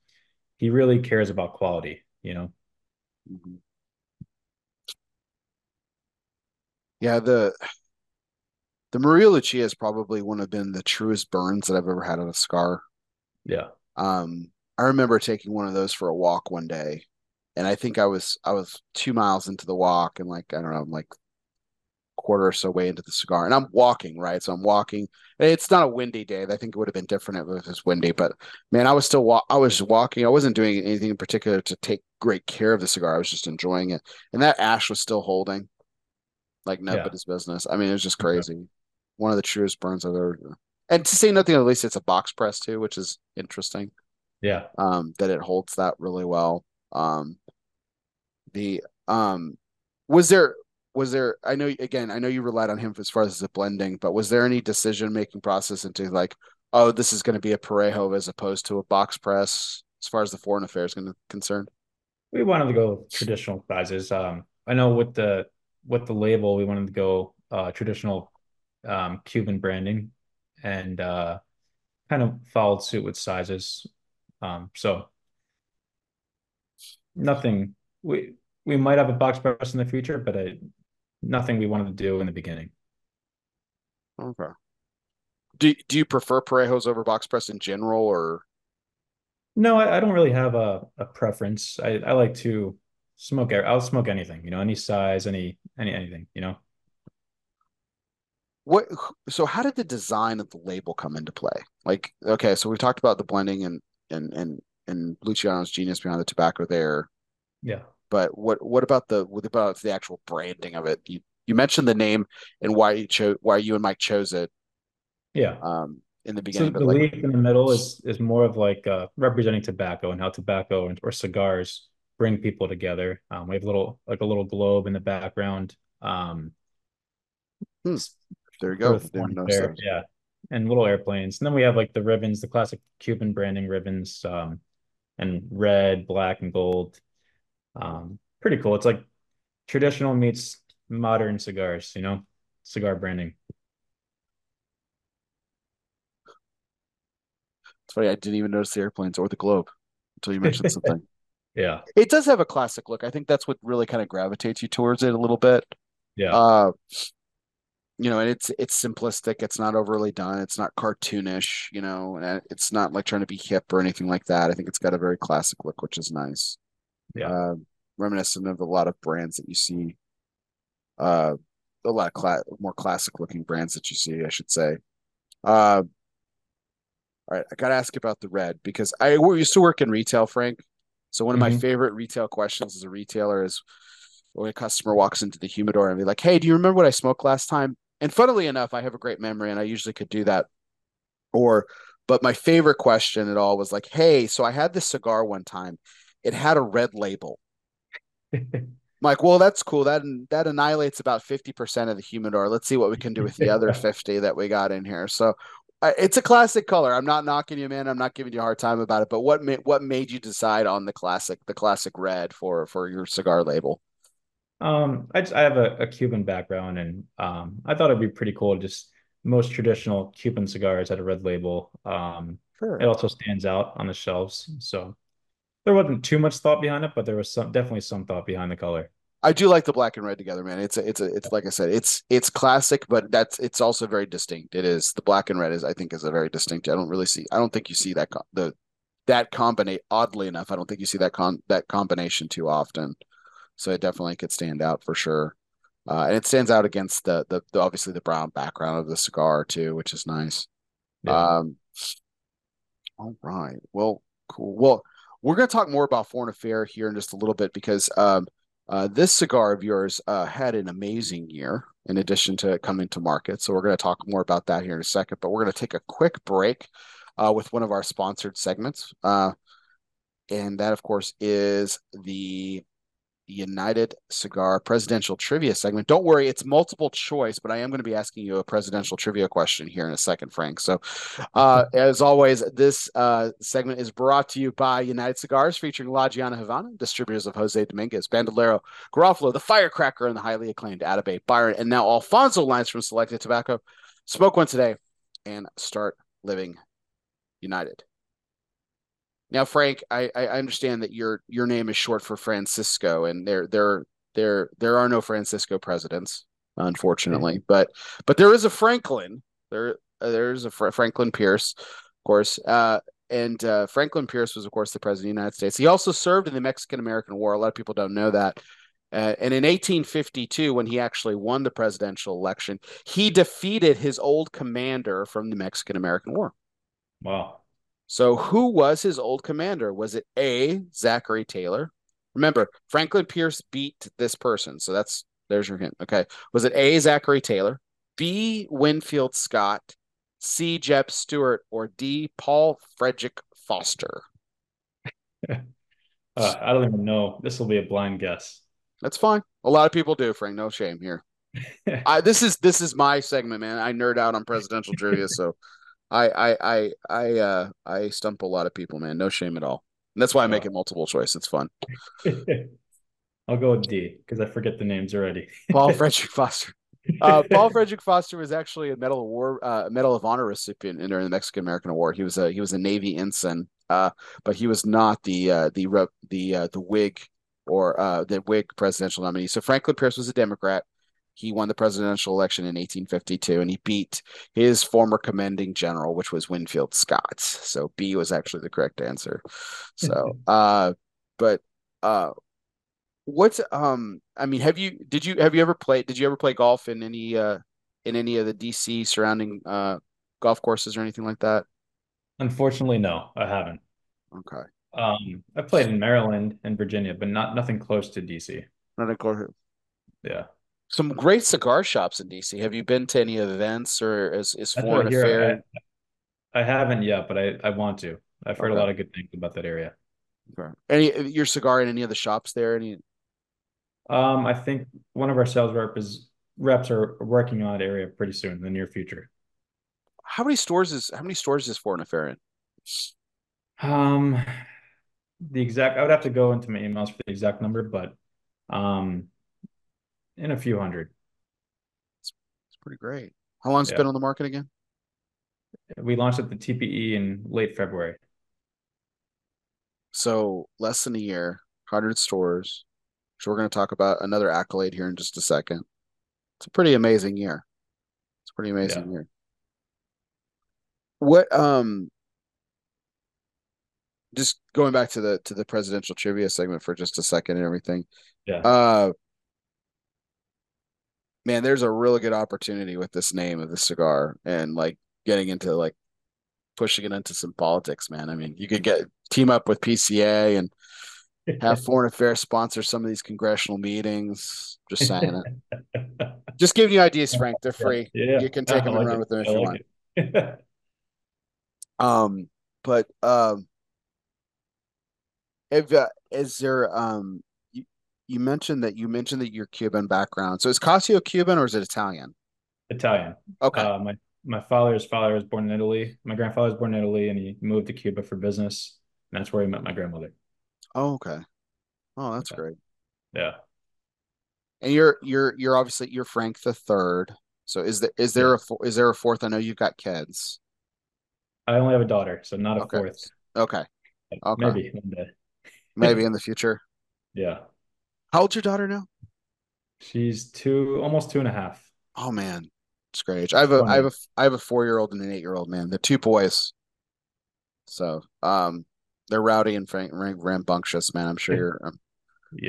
he really cares about quality, you know. Mm-hmm. Yeah, the Maria Lucia is probably one of the truest burns that I've ever had on a cigar. Yeah. I remember taking one of those for a walk one day, and I think I was 2 miles into the walk, and like, I don't know, I'm like quarter or so way into the cigar, and I'm walking, right? So I'm walking. It's not a windy day. I think it would have been different if it was windy, but man, I was walking. I wasn't doing anything in particular to take great care of the cigar. I was just enjoying it. And that ash was still holding like nobody's business. I mean, it was just crazy. Yeah. One of the truest burns I've ever done. And to say nothing, at least it's a box press too, which is interesting. Yeah. That it holds that really well. Was there, I know you relied on him as far as the blending, but was there any decision-making process into like, oh, this is going to be a Parejo as opposed to a box press as far as the Foreign Affair is concerned? We wanted to go traditional sizes. I know with the label, we wanted to go traditional Cuban branding and kind of followed suit with sizes. So nothing, we might have a box press in the future, but nothing we wanted to do in the beginning. Okay. Do you prefer Parejos over box press in general, or? No, I don't really have a preference. I like to smoke. I'll smoke anything, any size, anything, So how did the design of the label come into play? Like, okay, so we've talked about the blending and Luciano's genius behind the tobacco there. Yeah. But what about the actual branding of it? You mentioned the name and why you and Mike chose it. Yeah. In the beginning, so the leaf in the middle is more of like representing tobacco and how tobacco or cigars bring people together. We have a little globe in the background. There you go. Yeah, and little airplanes, and then we have like the ribbons, the classic Cuban branding ribbons, and red, black, and gold. Pretty cool. It's like traditional meets modern cigars, cigar branding. It's funny, I didn't even notice the airplanes or the globe until you mentioned something. Yeah. It does have a classic look. I think that's what really kind of gravitates you towards it a little bit. Yeah. And it's simplistic. It's not overly done. It's not cartoonish, and it's not like trying to be hip or anything like that. I think it's got a very classic look, which is nice. Yeah. Reminiscent of a lot of brands that you see, a lot of more classic looking brands that you see, I should say. All right, I gotta ask about the red, because I used to work in retail, Frank. So one of my favorite retail questions as a retailer is when a customer walks into the humidor and be like, "Hey, do you remember what I smoked last time?" And funnily enough, I have a great memory, and I usually could do that. But my favorite question at all was like, "Hey, so I had this cigar one time. It had a red label." I'm like, well, that's cool. That annihilates about 50% of the humidor. Let's see what we can do with the other 50 that we got in here. So it's a classic color. I'm not knocking you, man. I'm not giving you a hard time about it. But what made you decide on the classic red for your cigar label? I have a Cuban background, and I thought it'd be pretty cool. Just most traditional Cuban cigars had a red label. Sure. It also stands out on the shelves, so. There wasn't too much thought behind it, but there was definitely some thought behind the color. I do like the black and red together, man. It's like I said, it's classic, but it's also very distinct. It is the black and red I think is a very distinct. I don't think you see that combination. Oddly enough, I don't think you see that combination too often. So it definitely could stand out for sure, and it stands out against the obviously the brown background of the cigar too, which is nice. Yeah. All right. Well, cool. Well. We're going to talk more about Foreign Affair here in just a little bit, because this cigar of yours had an amazing year in addition to coming to market. So we're going to talk more about that here in a second, but we're going to take a quick break with one of our sponsored segments. And that, of course, is the United Cigar Presidential Trivia segment. Don't worry, it's multiple choice, but I am going to be asking you a presidential trivia question here in a second, Frank. So as always, this segment is brought to you by United Cigars, featuring La Giana Havana, distributors of Jose Dominguez, Bandolero, Garofalo, the Firecracker, and the highly acclaimed Atabey, Byron, and now Alfonso lines from Selected Tobacco. Smoke one today and start living United. Now, Frank, I understand that your name is short for Francisco, and there are no Francisco presidents. unfortunately. Yeah. But there is a Franklin. There's a Franklin Pierce, of course. And Franklin Pierce was, of course, the president of the United States. He also served in the Mexican-American War. A lot of people don't know that. And in 1852, when he actually won the presidential election, he defeated his old commander from the Mexican-American War. Wow. So who was his old commander? Was it A, Zachary Taylor? Remember, Franklin Pierce beat this person. So there's your hint. Okay. Was it A, Zachary Taylor, B, Winfield Scott, C, Jeb Stuart, or D, Paul Frederick Foster? I don't even know. This will be a blind guess. That's fine. A lot of people do, Frank. No shame here. This is my segment, man. I nerd out on presidential trivia, so I stump a lot of people, man. No shame at all. And that's why I make it multiple choice. It's fun. I'll go with D because I forget the names already. Paul Frederick Foster. Paul Frederick Foster was actually a Medal of Honor recipient during the Mexican-American War. He was a Navy ensign, but he was not the Whig. Or the Whig presidential nominee. So Franklin Pierce was a Democrat. He won the presidential election in 1852, and he beat his former commanding general, which was Winfield Scott. So B was actually the correct answer. So, have you ever played golf in any of the DC surrounding golf courses or anything like that? Unfortunately, no, I haven't. Okay. I played in Maryland and Virginia, but nothing close to DC. Not a close. Yeah. Some great cigar shops in DC. Have you been to any events or is Foreign Affair? I haven't yet, but I want to. I've heard a lot of good things about that area. Okay. Any your cigar in any of the shops there? Any? I think one of our sales reps are working on that area pretty soon in the near future. How many stores is Foreign Affair in? I would have to go into my emails for the exact number, but in a few hundred. It's pretty great. How long has it been on the market again? We launched at the TPE in late February. So less than a year, 100 stores, which we're going to talk about another accolade here in just a second. It's a pretty amazing year. What, just going back to the presidential trivia segment for just a second and everything. Yeah. Man, there's a really good opportunity with this name of the cigar and getting into pushing it into some politics, man. I mean, you could team up with PCA and have Foreign Affairs sponsor some of these congressional meetings. Just saying it. Just giving you ideas, Frank. They're free. Yeah. You can take them and run with them if you want. You mentioned that your Cuban background. So is Cossio Cuban or is it Italian? Italian. Okay. My father's father was born in Italy. My grandfather was born in Italy, and he moved to Cuba for business. And that's where he met my grandmother. Oh, okay. Oh, that's great. Yeah. And you're obviously you're Frank the Third. So is there a fourth? I know you've got kids. I only have a daughter, so not a fourth. Okay. Maybe one day. Maybe in the future. Yeah. How old's your daughter now? She's 2, almost 2.5. Oh man, it's great age. I have a 4-year-old and an 8-year-old. Man, they're two boys. So, they're rowdy and rambunctious. Man, I'm sure you're.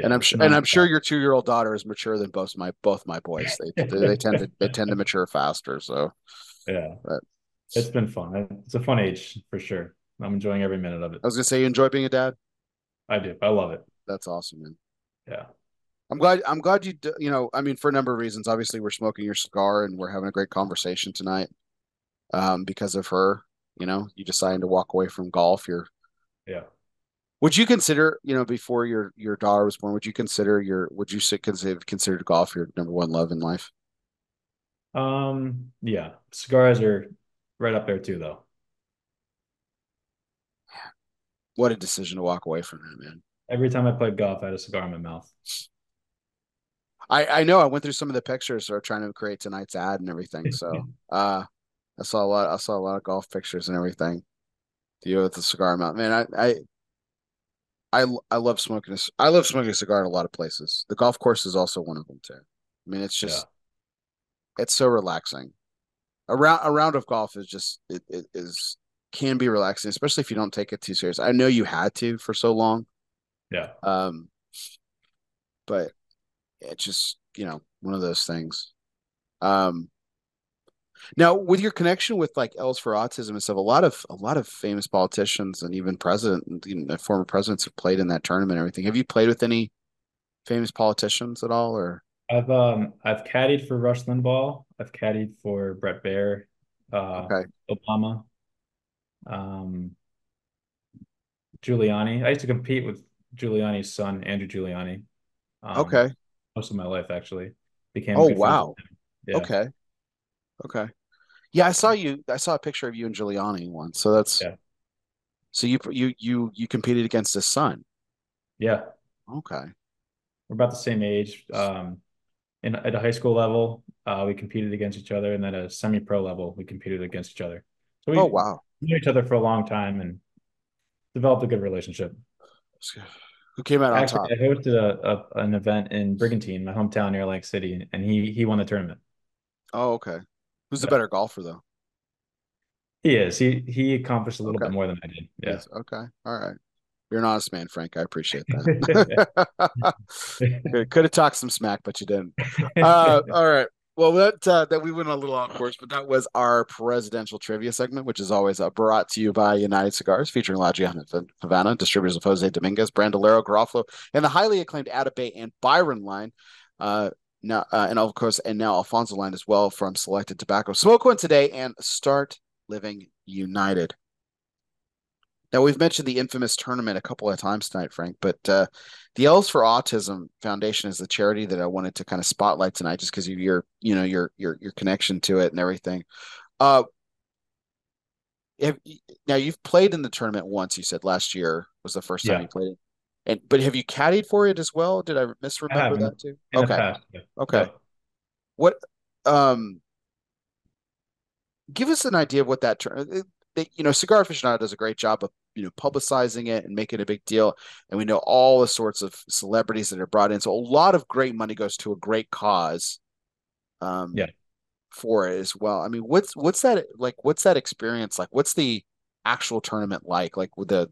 I'm sure your 2-year-old daughter is mature than both my boys. They tend to mature faster. So. Yeah. But it's been fun. It's a fun age for sure. I'm enjoying every minute of it. I was gonna say, you enjoy being a dad? I do. I love it. That's awesome, man. Yeah. I'm glad you do, for a number of reasons. Obviously, we're smoking your cigar and we're having a great conversation tonight. Because of her, you decided to walk away from golf. Would you consider, before your daughter was born, would you consider golf your number one love in life? Yeah. Cigars are right up there too, though. What a decision to walk away from that, man. Every time I played golf, I had a cigar in my mouth. I know. I went through some of the pictures that are trying to create tonight's ad and everything. So I saw a lot of golf pictures and everything. You with the cigar mouth, man. I love smoking. I love smoking a cigar in a lot of places. The golf course is also one of them too. I mean, it's just It's so relaxing. A round of golf is just can be relaxing, especially if you don't take it too serious. I know you had to for so long. Yeah. But it's just, one of those things. Now, with your connection with Els for Autism and stuff, a lot of famous politicians and even former presidents have played in that tournament and everything. Have you played with any famous politicians at all? Or I've caddied for Rush Limbaugh. I've caddied for Brett Baer, Obama, Giuliani. I used to compete with Giuliani's son, Andrew Giuliani. Most of my life, actually. Wow. Yeah. Okay. Yeah, I saw a picture of you and Giuliani once. So that's So you competed against his son. Yeah. Okay. We're about the same age. At a high school level, we competed against each other, and then at a semi-pro level, we competed against each other. So we knew each other for a long time and developed a good relationship. Who came out on top? I hosted an event in Brigantine, my hometown near Atlantic City, and he won the tournament. Oh, okay. Who's the better golfer, though? He is. He accomplished a little bit more than I did. Yeah. Yes. Okay. All right. You're an honest man, Frank. I appreciate that. Could have talked some smack, but you didn't. All right. Well, that we went a little off course, but that was our presidential trivia segment, which is always brought to you by United Cigars, featuring La Giana Havana, distributors of Jose Dominguez, Brandolero, Garofalo, and the highly acclaimed Atabay and Byron line. Now Alfonso line as well from Selected Tobacco. Smoke one today and start living united. Now, we've mentioned the infamous tournament a couple of times tonight, Frank, but the Els for Autism Foundation is the charity that I wanted to kind of spotlight tonight, just because of your connection to it and everything. Now, you've played in the tournament once. You said last year was the first time you played it. But have you caddied for it as well? Did I misremember that too? Okay. What? Give us an idea of what that tournament. Cigar Aficionado does a great job of publicizing it and making it a big deal, and we know all the sorts of celebrities that are brought in. So a lot of great money goes to a great cause, for it as well. I mean, what's that like? What's that experience like? What's the actual tournament like? Like with the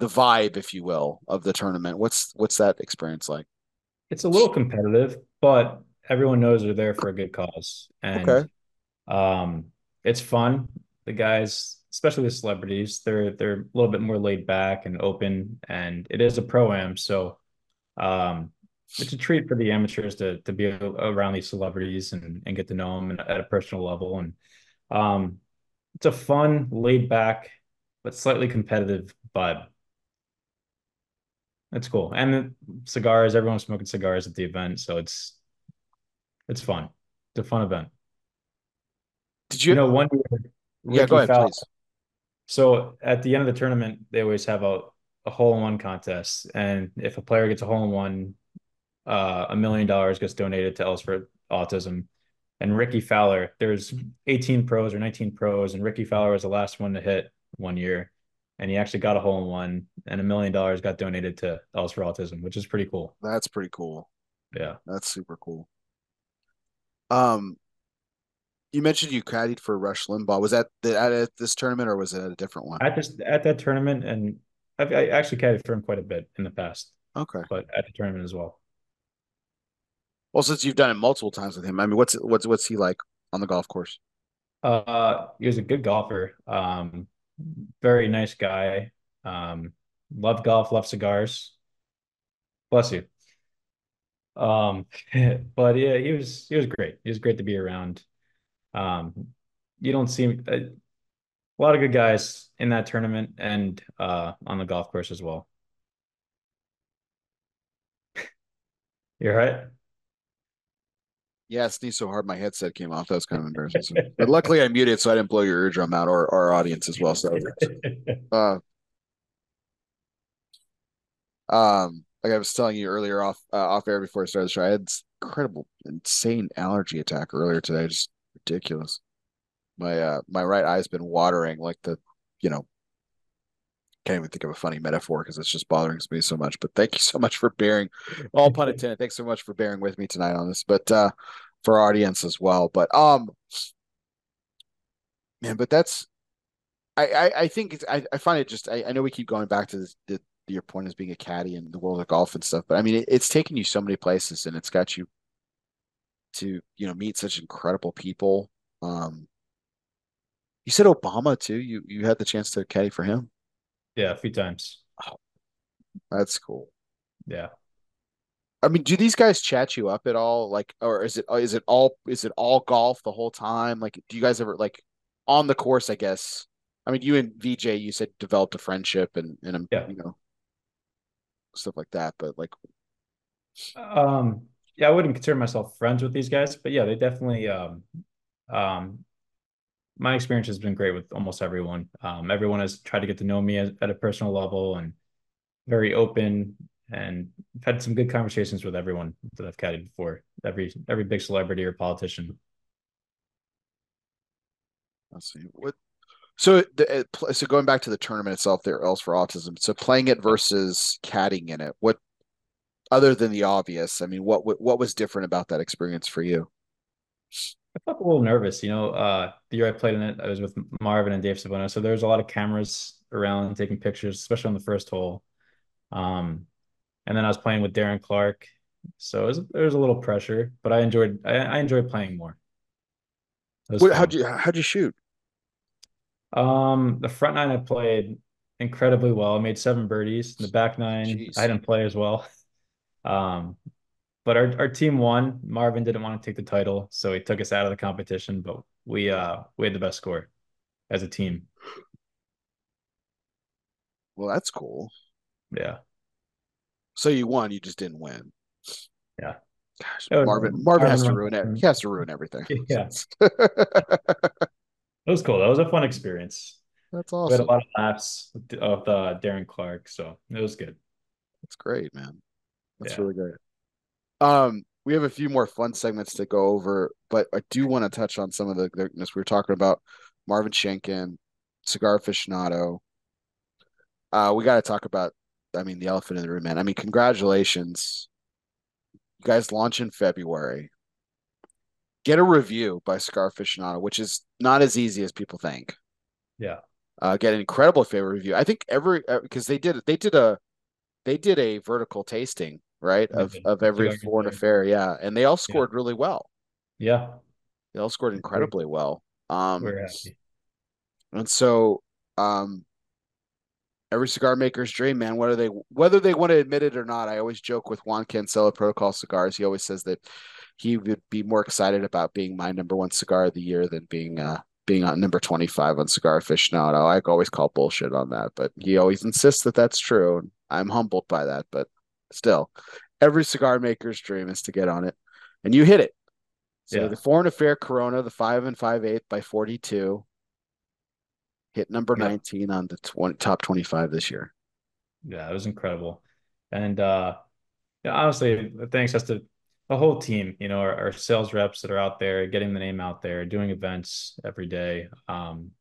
vibe, if you will, of the tournament. What's that experience like? It's a little competitive, but everyone knows they're there for a good cause, and it's fun. The guys, especially the celebrities, they're a little bit more laid back and open, and it is a pro-am, so it's a treat for the amateurs to be around these celebrities and get to know them at a personal level. And it's a fun, laid back, but slightly competitive vibe. It's cool. And the cigars, everyone's smoking cigars at the event, so it's fun. It's a fun event. Did you know one year? Yeah, go ahead, please. So at the end of the tournament, they always have a hole-in-one contest. And if a player gets a hole-in-one, $1 million gets donated to Els for Autism. And Ricky Fowler, there's 18 pros or 19 pros, and Ricky Fowler was the last one to hit one year. And he actually got a hole-in-one, and $1 million got donated to Els for Autism, which is pretty cool. That's pretty cool. Yeah. That's super cool. You mentioned you caddied for Rush Limbaugh. Was that at this tournament, or was it at a different one? At that tournament, and I actually caddied for him quite a bit in the past. Okay, but at the tournament as well. Well, since you've done it multiple times with him, I mean, what's he like on the golf course? He was a good golfer. Very nice guy. Loved golf, loved cigars. Bless you. But yeah, he was great. He was great to be around. You don't see a lot of good guys in that tournament and on the golf course as well. You're right. Yeah, I sneezed so hard my headset came off. That was kind of embarrassing. But luckily I muted, so I didn't blow your eardrum out or our audience as well. So like I was telling you earlier off air before I started the show, I had this incredible, insane allergy attack earlier today. Just ridiculous. My right eye's been watering like can't even think of a funny metaphor because it's just bothering me so much. But thank you so much for bearing, all pun intended. Thanks so much for bearing with me tonight on this. But for our audience as well. But man, but that's I think it's, I find it just I know we keep going back to this, your point as being a caddy and the world of golf and stuff, but I mean it's taken you so many places and it's got you to meet such incredible people. You said Obama too. You had the chance to caddy for him. Yeah, a few times. Oh, that's cool. Yeah. I mean, do these guys chat you up at all? Like, or is it all golf the whole time? Like, do you guys ever like on the course? I guess. I mean, you and Vijay, you said developed a friendship and yeah. Stuff like that. But like, yeah, I wouldn't consider myself friends with these guys, but yeah, they definitely. My experience has been great with almost everyone. Everyone has tried to get to know me at a personal level and very open, and I've had some good conversations with everyone that I've caddied before, every big celebrity or politician. Let's see what. So going back to the tournament itself, there Els for Autism. So playing it versus caddying in it, what other than the obvious? I mean, what was different about that experience for you? I felt a little nervous, the year I played in it, I was with Marvin and Dave Savona. So there was a lot of cameras around taking pictures, especially on the first hole. And then I was playing with Darren Clark. So there was a little pressure, but I enjoyed playing more. How'd you shoot? The front nine I played incredibly well. I made 7 birdies. The back nine, jeez, I didn't play as well. But our team won. Marvin didn't want to take the title, so he took us out of the competition. But we had the best score as a team. Well, that's cool. Yeah. So you won. You just didn't win. Yeah. Gosh, Marvin has to ruin it. He has to ruin everything. Yeah. It was cool. That was a fun experience. That's awesome. We had a lot of laughs of Darren Clark, so it was good. That's great, man. That's really great. We have a few more fun segments to go over, but I do want to touch on some of the weirdness we were talking about. Marvin Shanken, Cigar Aficionado. We got to talk about, the elephant in the room, man. Congratulations. You guys launch in February. Get a review by Cigar Aficionado, which is not as easy as people think. Yeah. Get an incredible favorite review. I think because they did a vertical tasting. Right. Of every Foreign Affair. Yeah. And they all scored really well. Yeah. They all scored incredibly well. We're happy. And so every cigar maker's dream, man, whether they want to admit it or not. I always joke with Juan Cancel at Protocol Cigars. He always says that he would be more excited about being my number 1 cigar of the year than being on number 25 on Cigar Aficionado. I always call bullshit on that, but he always insists that that's true. And I'm humbled by that, but still, every cigar maker's dream is to get on it, and you hit it. So the Foreign Affair Corona, the 5 5/8 by 42, hit number 19 on the top 25 this year. Yeah, it was incredible, and honestly, thanks to the whole team. Our sales reps that are out there getting the name out there, doing events every day.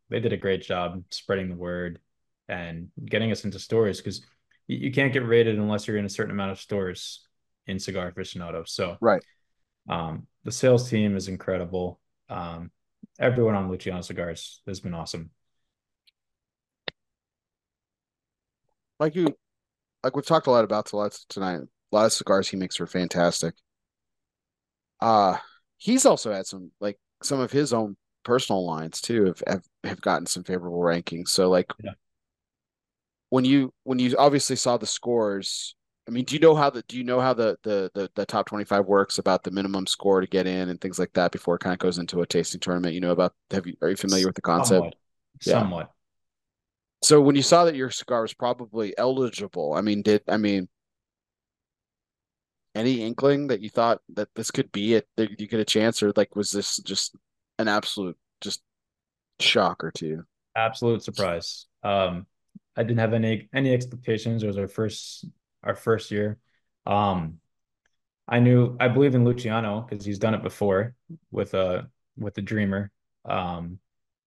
They did a great job spreading the word and getting us into stories because. You can't get rated unless you're in a certain amount of stores in Cigar Aficionado. So right. The sales team is incredible. Everyone on Luciano Cigars has been awesome. Like we've talked a lot about tonight. A lot of cigars he makes are fantastic. He's also had some of his own personal lines too have gotten some favorable rankings. So When you obviously saw the scores, do you know how the top 25 works about the minimum score to get in and things like that before it kind of goes into a tasting tournament? Are you familiar with the concept? Somewhat. Yeah. So when you saw that your cigar was probably eligible, any inkling that you thought that this could be it, that you get a chance, or was this just an absolute shocker to you? Absolute surprise. I didn't have any expectations. It was our first year. I believe in Luciano because he's done it before with The Dreamer. But I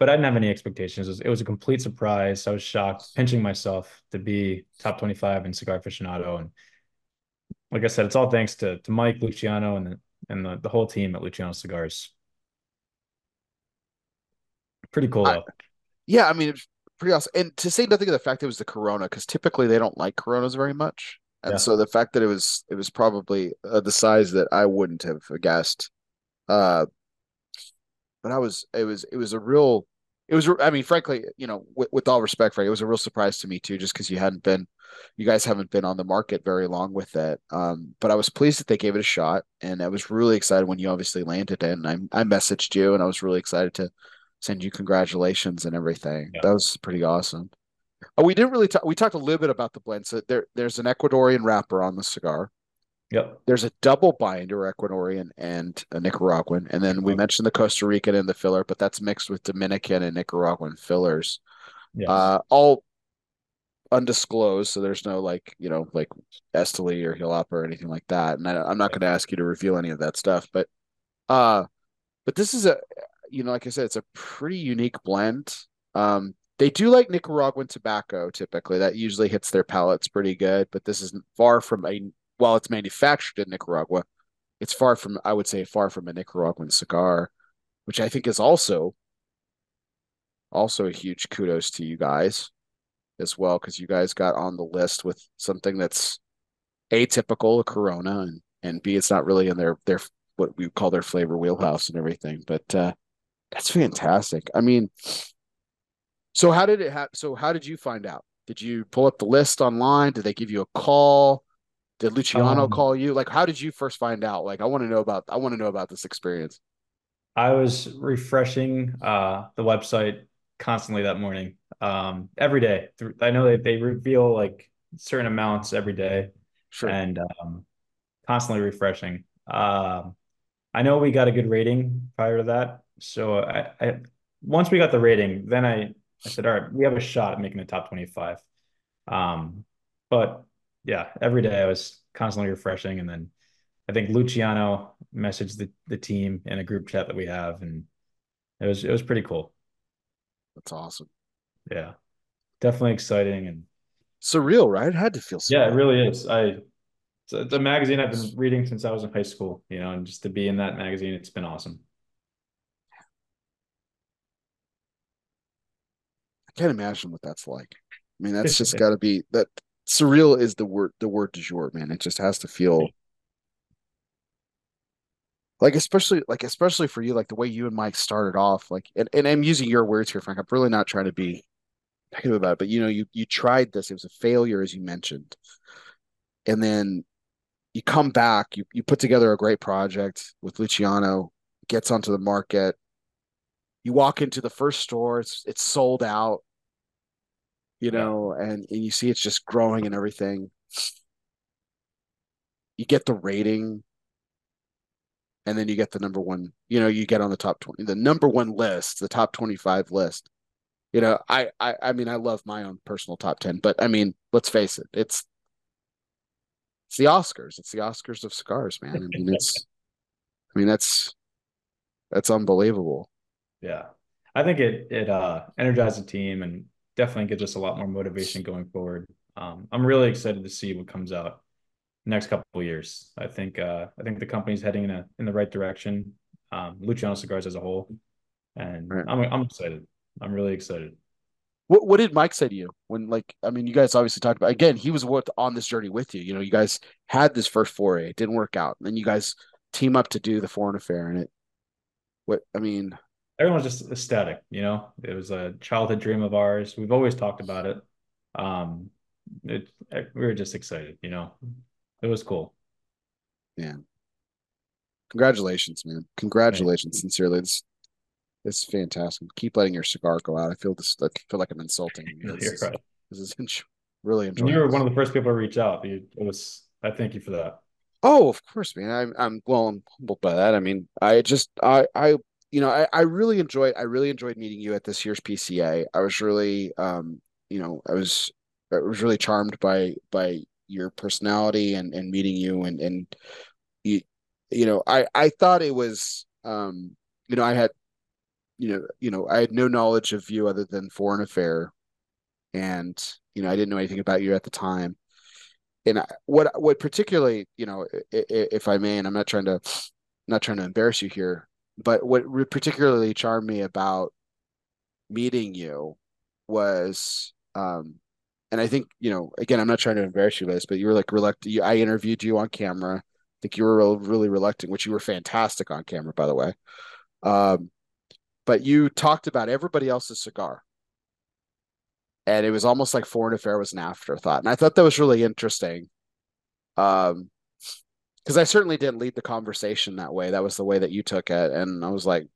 didn't have any expectations. It was a complete surprise. I was shocked, pinching myself to be top 25 in Cigar Aficionado. And like I said, it's all thanks to Mike, Luciano, and and the whole team at Luciano Cigars. Pretty cool, though. Yeah, I mean, it's pretty awesome. And to say nothing of the fact it was the Corona, because typically they don't like Coronas very much. And so the fact that it was probably the size that I wouldn't have guessed. But it was I mean, frankly, you know, with all respect, Frank, it was a real surprise to me too, just because you guys haven't been on the market very long with it. But I was pleased that they gave it a shot, and I was really excited when you obviously landed it. And I messaged you, and I was really excited to send you congratulations and everything. Yeah. That was pretty awesome. We didn't really talk. We talked a little bit about the blend. So there's an Ecuadorian wrapper on the cigar. Yep. There's a double binder, Ecuadorian and a Nicaraguan. And then we mentioned the Costa Rican and the filler, but that's mixed with Dominican and Nicaraguan fillers. Yes. All undisclosed. So there's no like Esteli or Jalapa or anything like that. And I'm not going to ask you to reveal any of that stuff, but this is like I said, it's a pretty unique blend. They do like Nicaraguan tobacco, typically. That usually hits their palates pretty good, but this isn't far from while it's manufactured in Nicaragua, it's far from a Nicaraguan cigar, which I think is also a huge kudos to you guys as well, because you guys got on the list with something that's atypical, a Corona, and B, it's not really in their what we call their flavor wheelhouse and everything, but that's fantastic. I mean... So how did it happen? So how did you find out? Did you pull up the list online? Did they give you a call? Did Luciano call you? Like, how did you first find out? Like, I want to know about this experience. I was refreshing the website constantly that morning, every day. I know that they reveal like certain amounts every day, sure, and constantly refreshing. I know we got a good rating prior to that, so I once we got the rating, then I said, all right, we have a shot at making the top 25. But yeah, every day I was constantly refreshing. And then I think Luciano messaged the team in a group chat that we have. And it was pretty cool. That's awesome. Yeah, definitely exciting and surreal, right? It had to feel surreal. Yeah, it really is. It's a magazine I've been reading since I was in high school, and just to be in that magazine, it's been awesome. Can't imagine what that's like. I mean, that's just got to be that. Surreal is the word du jour, man. It just has to feel like, especially for you, like the way you and Mike started off, like, and I'm using your words here, Frank. I'm really not trying to be negative about it, but you tried this. It was a failure, as you mentioned, and then you come back. You put together a great project with Luciano, gets onto the market. You walk into the first store, it's sold out, and you see it's just growing and everything. You get the rating, and then you get the number one, you get on the top 20, the number one list, the top 25 list. I mean, I love my own personal top 10, but I mean, let's face it, it's the Oscars. It's the Oscars of cigars, man. I mean, that's unbelievable. Yeah, I think it energized the team and definitely gives us a lot more motivation going forward. I'm really excited to see what comes out next couple of years. I think the company's heading in the right direction. Luciano Cigars as a whole, and right. I'm excited. I'm really excited. What did Mike say to you when, like, I mean, you guys obviously talked about, again, he was on this journey with you. You guys had this first foray, it didn't work out, and then you guys team up to do the Foreign Affair, and everyone's just ecstatic, It was a childhood dream of ours. We've always talked about it. We were just excited, It was cool. Yeah. Congratulations, man. Congratulations, sincerely. It's fantastic. Keep letting your cigar go out. I feel this. I feel like I'm insulting you. This is really enjoyable. You were one of the first people to reach out. I thank you for that. Oh, of course, man. I'm humbled by that. I mean, I really enjoyed meeting you at this year's PCA. I was really, I was really charmed by your personality and meeting you. And I thought it was, I had no knowledge of you other than Foreign Affair, and I didn't know anything about you at the time. And what particularly, if I may, and I'm not trying to not trying to embarrass you here, but what particularly charmed me about meeting you was, and I think, you know, again, I'm not trying to embarrass you, Liz, but you were like reluctant. I interviewed you on camera. I think you were really reluctant, which you were fantastic on camera, by the way. But you talked about everybody else's cigar. And it was almost like Foreign Affair was an afterthought. And I thought that was really interesting. Because I certainly didn't lead the conversation that way. That was the way that you took it. And I was like,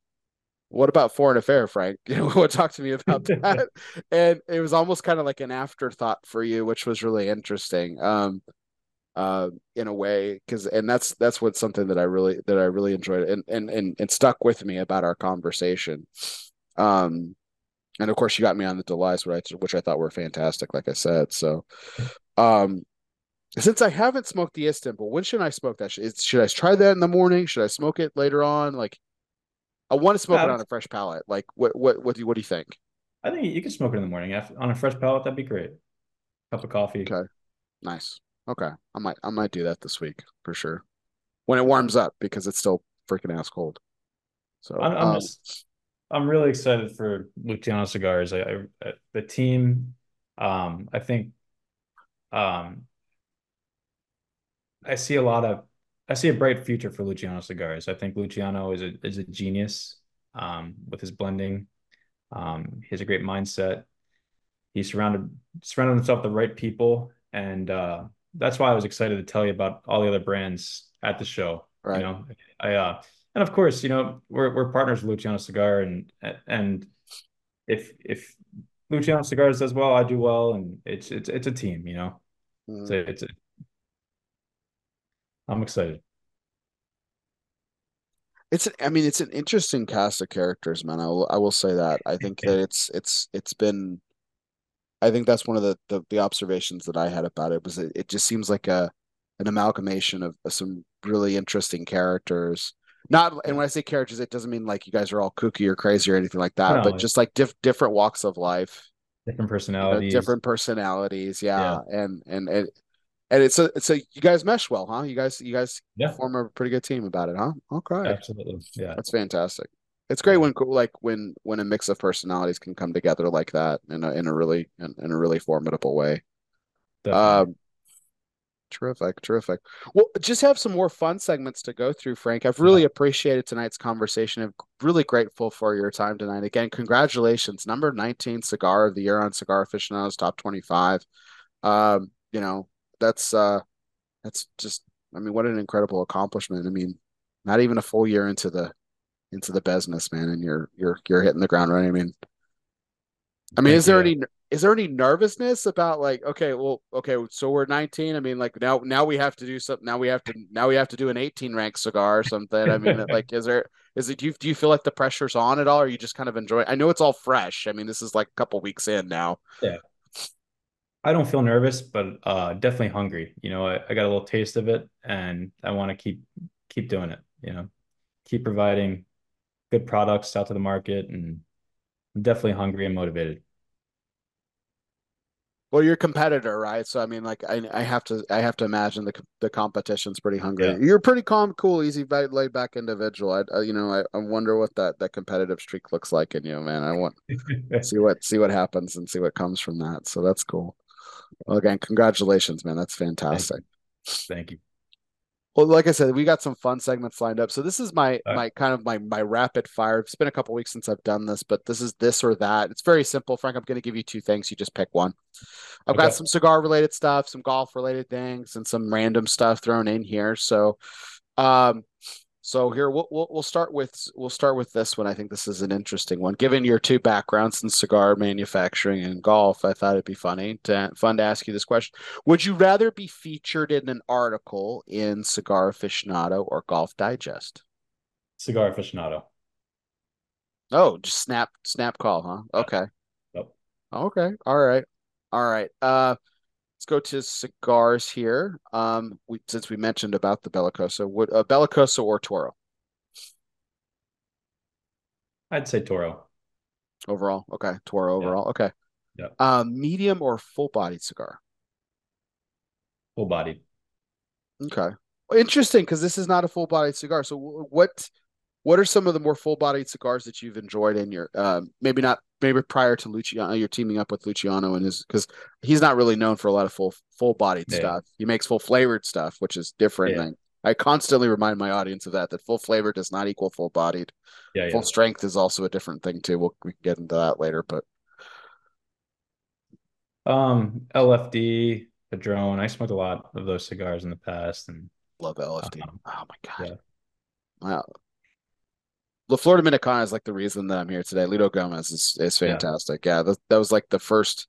what about Foreign Affair, Frank? You know, talk to me about that. And it was almost kind of like an afterthought for you, which was really interesting in a way. And that's what's something that I really enjoyed and stuck with me about our conversation. And of course, you got me on the Delights, which I thought were fantastic, like I said. So, since I haven't smoked the Istanbul, when should I smoke that? Should I try that in the morning? Should I smoke it later on? Like, I want to smoke it on a fresh palate. Like, what do you think? I think you can smoke it in the morning on a fresh palate. That'd be great. Cup of coffee. Okay, nice. Okay, I might do that this week for sure. When it warms up, because it's still freaking ass cold. So I'm really excited for Luciano Cigars. I the team. I think. I see a bright future for Luciano Cigars. I think Luciano is a genius with his blending. He has a great mindset. He surrounded himself with the right people, and that's why I was excited to tell you about all the other brands at the show. Right. You know, and of course, you know, we're partners with Luciano Cigar, and if Luciano Cigars does well, I do well, and it's a team, you know. Mm-hmm. So I'm excited. It's an interesting cast of characters, man. I will say that. I think that it's been. I think that's one of the observations that I had about it was it just seems like an amalgamation of some really interesting characters. And when I say characters, it doesn't mean like you guys are all kooky or crazy or anything like that, but just like different walks of life, different personalities, Yeah, yeah. And it's you guys mesh well, huh? You guys form a pretty good team about it, huh? Okay, absolutely, yeah. That's fantastic. It's great when a mix of personalities can come together like that in a really formidable way. Definitely. Terrific. Well, just have some more fun segments to go through, Frank. I've really appreciated tonight's conversation. I'm really grateful for your time tonight. Again, congratulations, number 19 cigar of the year on Cigar Aficionado's Top 25. You know. That's just, what an incredible accomplishment. Not even a full year into the business, man. And you're hitting the ground running. Is there any nervousness about like, so we're 19. Now we have to do something. Now we have to do an 18 rank cigar or something. Do you feel like the pressure's on at all? Or are you just kind of enjoying? I know it's all fresh. This is like a couple weeks in now. Yeah. I don't feel nervous, but definitely hungry. You know, I got a little taste of it, and I want to keep doing it. You know, keep providing good products out to the market, and I'm definitely hungry and motivated. Well, you're a competitor, right? So I have to imagine the competition's pretty hungry. Yeah. You're a pretty calm, cool, easy, laid back individual. I wonder what that competitive streak looks like in you, man. I want see what happens and see what comes from that. So that's cool. Well, again, congratulations, man. That's fantastic. Thank you. Well, like I said, we got some fun segments lined up. So this is my rapid fire. It's been a couple of weeks since I've done this, but this is this or that. It's very simple, Frank. I'm going to give you two things. You just pick one. I've got some cigar related stuff, some golf related things, and some random stuff thrown in here. So, here we'll start with this one. I think this is an interesting one. Given your two backgrounds in cigar manufacturing and golf, I thought it'd be fun to ask you this question. Would you rather be featured in an article in Cigar Aficionado or Golf Digest? Cigar Aficionado. Oh, just snap call, huh? Okay. Yep. Okay. All right. Let's go to cigars here. Since we mentioned about the Bellicoso, would Bellicoso or Toro? I'd say Toro. Overall, okay. Toro overall, yeah. Okay. Yeah. Medium or full-bodied cigar? Full-bodied. Okay. Interesting, because this is not a full-bodied cigar. So what are some of the more full-bodied cigars that you've enjoyed in your maybe prior to Luciano? You're teaming up with Luciano and his, because he's not really known for a lot of full-bodied stuff. He makes full-flavored stuff, which is different. Yeah. I constantly remind my audience of that full flavor does not equal full-bodied. Yeah, full strength is also a different thing too. We can get into that later, but LFD, Padron. I smoked a lot of those cigars in the past and love LFD. Oh my god! Yeah. Wow. La Flor Dominicana is like the reason that I'm here today. Lido Gomez is fantastic. Yeah, that was like the first.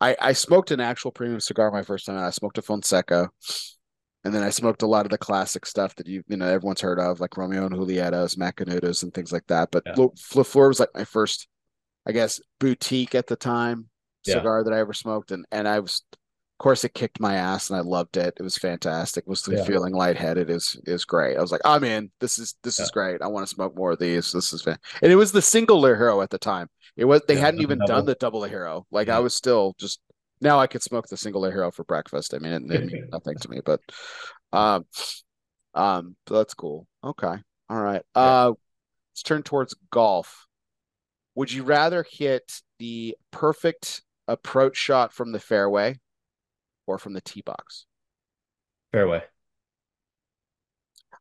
I smoked an actual premium cigar my first time out. I smoked a Fonseca, and then I smoked a lot of the classic stuff that you know everyone's heard of, like Romeo and Julietos, Macanudos, and things like that. But La Flor was like my first, I guess, boutique at the time cigar that I ever smoked, and I was. Of course, it kicked my ass, and I loved it. It was fantastic. It was feeling lightheaded. It was great. I was like, "Oh man, this is great. I want to smoke more of these. This is fan." And it was the single Lajero at the time. It was they hadn't even done the double Lajero. Like I was still just now I could smoke the single Lajero for breakfast. I mean, it didn't mean nothing to me, but that's cool. Okay, all right. Let's turn towards golf. Would you rather hit the perfect approach shot from the fairway or from the tee box? Fairway.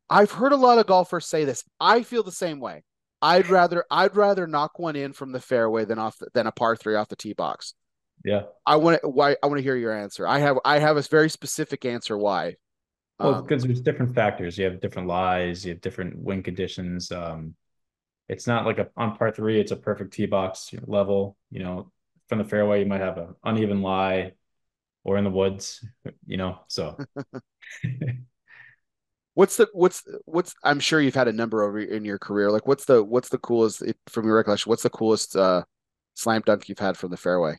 I've heard a lot of golfers say this. I feel the same way. I'd rather knock one in from the fairway than a par 3 off the tee box. Yeah. I want to hear your answer. I have a very specific answer why. Well, because there's different factors. You have different lies, you have different wind conditions. It's not like on par 3, it's a perfect tee box level. You know, from the fairway you might have an uneven lie. Or in the woods, you know, so. what's I'm sure you've had a number over in your career. Like what's the coolest, from your recollection, what's the coolest slam dunk you've had from the fairway?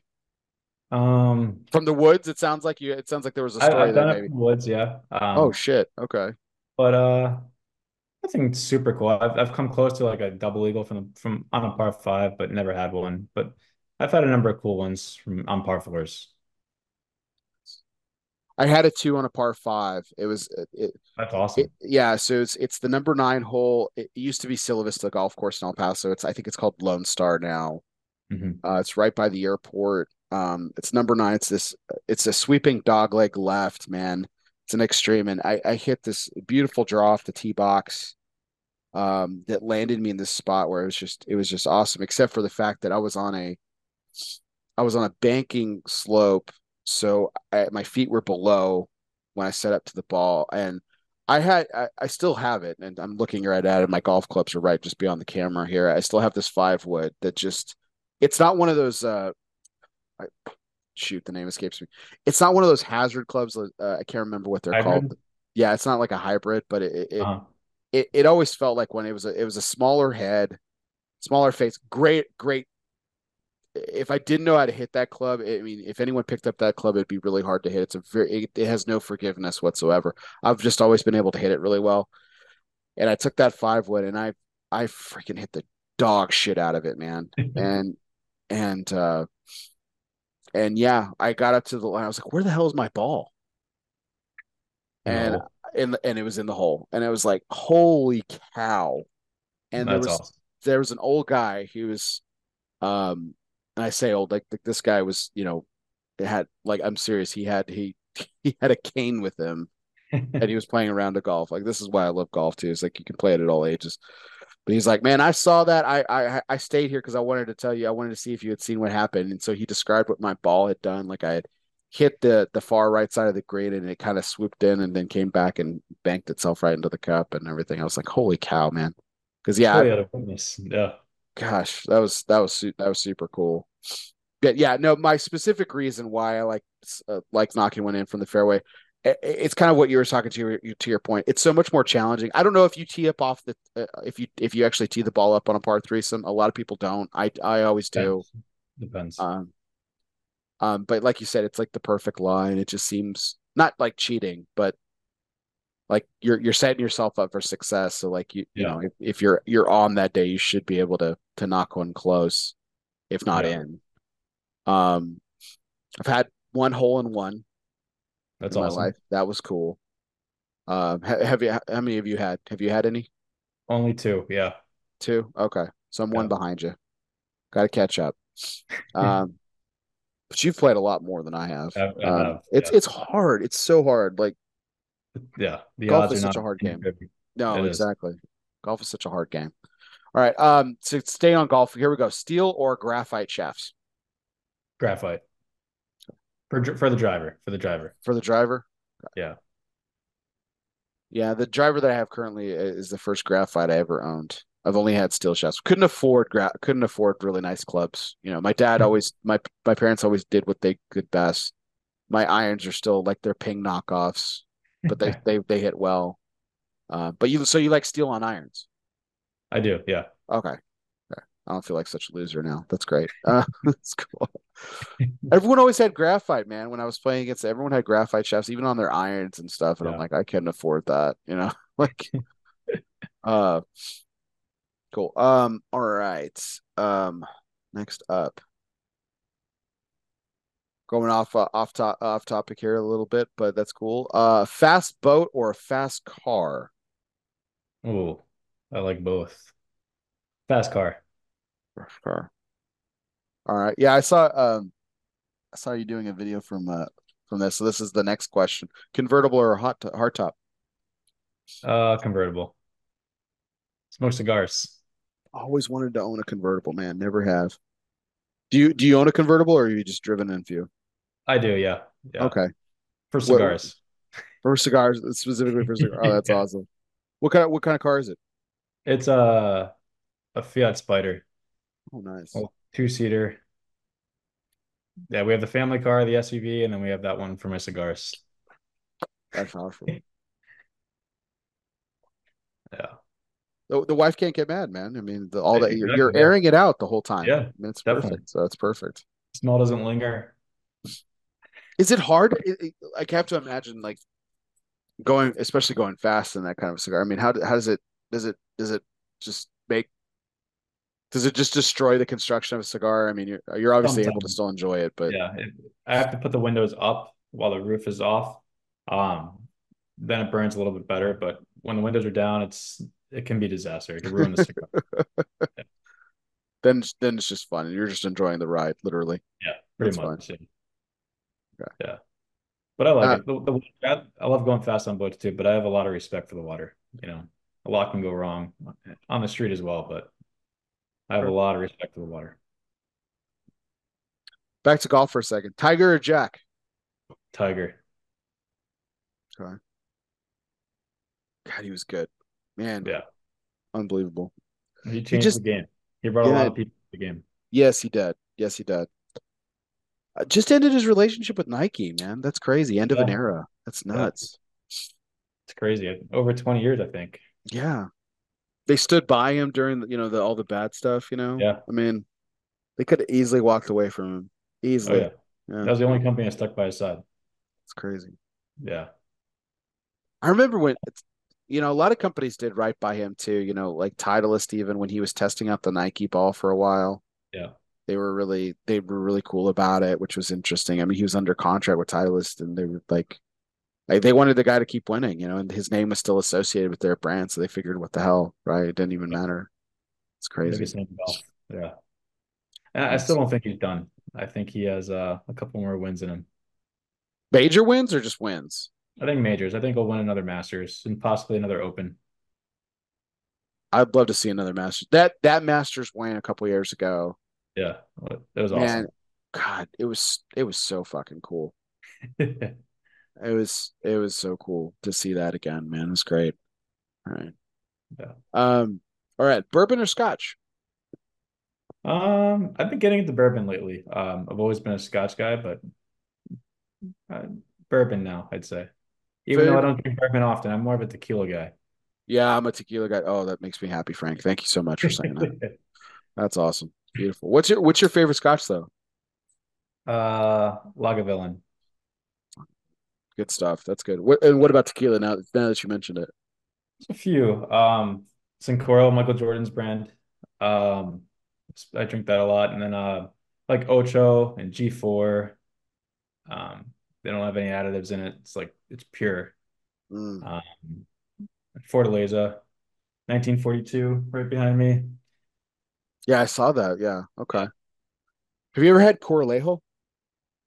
From the woods, it sounds like there was a story there, maybe. From the woods, yeah. Oh shit. Okay. But nothing super cool. I've come close to like a double eagle from on a par 5, but never had one. But I've had a number of cool ones on par 4s. I had a 2 on a par 5. That's awesome. So it's the number 9 hole. It used to be Silla Vista Golf Course in El Paso. I think it's called Lone Star now. Mm-hmm. It's right by the airport. It's number 9. It's a sweeping dogleg left, man. It's an extreme, and I hit this beautiful draw off the tee box that landed me in this spot where it was just awesome, except for the fact that I was on a banking slope. So my feet were below when I set up to the ball, and I still have it. And I'm looking right at it. My golf clubs are right just beyond the camera here. I still have this 5-wood that it's not one of those, the name escapes me. It's not one of those hazard clubs. I can't remember what they're called. Yeah. It's not like a hybrid, but it always felt like when it was a smaller head, smaller face, great. If I didn't know how to hit that club, if anyone picked up that club, it'd be really hard to hit. It has no forgiveness whatsoever. I've just always been able to hit it really well. And I took that 5-wood and I freaking hit the dog shit out of it, man. And yeah, I got up to the line. I was like, where the hell is my ball? And it was in the hole, and it was like, holy cow. And there was an old guy. He was, and I say old, like this guy was, you know, I'm serious. He had a cane with him and he was playing a round of golf. Like, this is why I love golf too. It's like, you can play it at all ages, but he's like, man, I saw that. I stayed here cause I wanted to tell you, I wanted to see if you had seen what happened. And so he described what my ball had done. Like I had hit the far right side of the green and it kind of swooped in and then came back and banked itself right into the cup and everything. I was like, holy cow, man. Cause yeah. Gosh, that was super cool. But yeah, no, my specific reason why I like knocking one in from the fairway, it's kind of what you were talking to your point. It's so much more challenging. I don't know if you tee up off the if you actually tee the ball up on a par 3. A lot of people don't. I always do. Depends. But like you said, it's like the perfect line. It just seems not like cheating, but like you're setting yourself up for success. So like you know, if you're on that day, you should be able to knock one close, if not in. I've had one hole in one. That's awesome. My life. That was cool. How many have you had? Have you had any? Only two. Yeah. Two. Okay. So I'm one behind you. Got to catch up. But you've played a lot more than I have. It's hard. It's so hard. Like, yeah, golf is such a hard game. No, exactly. Golf is such a hard game. All right. So stay on golf. Here we go. Steel or graphite shafts? Graphite. For the driver. Yeah. Yeah, the driver that I have currently is the first graphite I ever owned. I've only had steel shafts. Couldn't afford really nice clubs. You know, my dad always, my parents always did what they could best. My irons are still like they're ping knockoffs, but they hit well. But you like steel on irons? I do. Yeah. Okay. I don't feel like such a loser now. That's great. That's cool. Everyone always had graphite, man. When I was playing against, everyone had graphite shafts, even on their irons and stuff. And I'm like, I couldn't afford that, you know. Like, cool. All right. Next up, going off topic here a little bit, but that's cool. Fast boat or a fast car? Oh, I like both. Fast car. Car. All right. Yeah, I saw you doing a video from this. So this is the next question: convertible or hardtop? Convertible. Smoke cigars. Always wanted to own a convertible, man. Never have. Do you own a convertible, or are you just driven in few? I do. Yeah. Okay. For cigars. Specifically for cigars. Oh, that's awesome. What kind of car is it? It's a Fiat Spider. Oh, nice. Oh, two-seater. Yeah, we have the family car, the SUV, and then we have that one for my cigars. That's awful. Yeah. The wife can't get mad, man. I mean, you're airing it out the whole time. Yeah, I mean, it's perfect. So it's perfect. Smell doesn't linger. Is it hard? I have to imagine, like, especially going fast in that kind of cigar. I mean, does it just destroy the construction of a cigar? I mean, you're obviously able to still enjoy it, but yeah, I have to put the windows up while the roof is off. Then it burns a little bit better, but when the windows are down, it can be a disaster. It can ruin the cigar. Yeah. Then it's just fun, and you're just enjoying the ride, literally. Yeah, pretty much. Yeah. Okay. Yeah, but I like it. I love going fast on boats too, but I have a lot of respect for the water. You know, a lot can go wrong on the street as well, but I have a lot of respect for the water. Back to golf for a second. Tiger or Jack? Tiger. Okay. God, he was good. Man. Yeah. Unbelievable. He changed the game. He brought a lot of people to the game. Yes, he did. Just ended his relationship with Nike, man. That's crazy. End of an era. That's nuts. Yeah. It's crazy. Over 20 years, I think. Yeah. They stood by him during all the bad stuff, you know? Yeah. I mean, they could have easily walked away from him. Easily. Oh, yeah. That was the only company I stuck by his side. It's crazy. Yeah. I remember when, a lot of companies did right by him too, like Titleist, even when he was testing out the Nike ball for a while. Yeah. They were really cool about it, which was interesting. I mean, he was under contract with Titleist, and they were like they wanted the guy to keep winning, and his name was still associated with their brand. So they figured, what the hell, right? It didn't even matter. It's crazy. Yeah. And I still don't think he's done. I think he has a couple more wins in him. Major wins or just wins? I think majors. I think he'll win another Masters and possibly another Open. I'd love to see another Masters. That Masters win a couple years ago. Yeah. It was awesome. God, it was so fucking cool. It was so cool to see that again, man. It was great. All right. Yeah. All right. Bourbon or Scotch? I've been getting into bourbon lately. I've always been a Scotch guy, but bourbon now, I'd say. Even though I don't drink bourbon often, I'm more of a tequila guy. Yeah, I'm a tequila guy. Oh, that makes me happy, Frank. Thank you so much for saying that. That's awesome. Beautiful. What's your favorite Scotch though? Lagavulin. Good stuff. That's good. What about tequila now that you mentioned it? A few. Sincoro, Michael Jordan's brand. I drink that a lot. And then like Ocho and G4. They don't have any additives in it. It's pure. Fortaleza, 1942, right behind me. Yeah, I saw that. Yeah. Okay. Have you ever had Coralejo?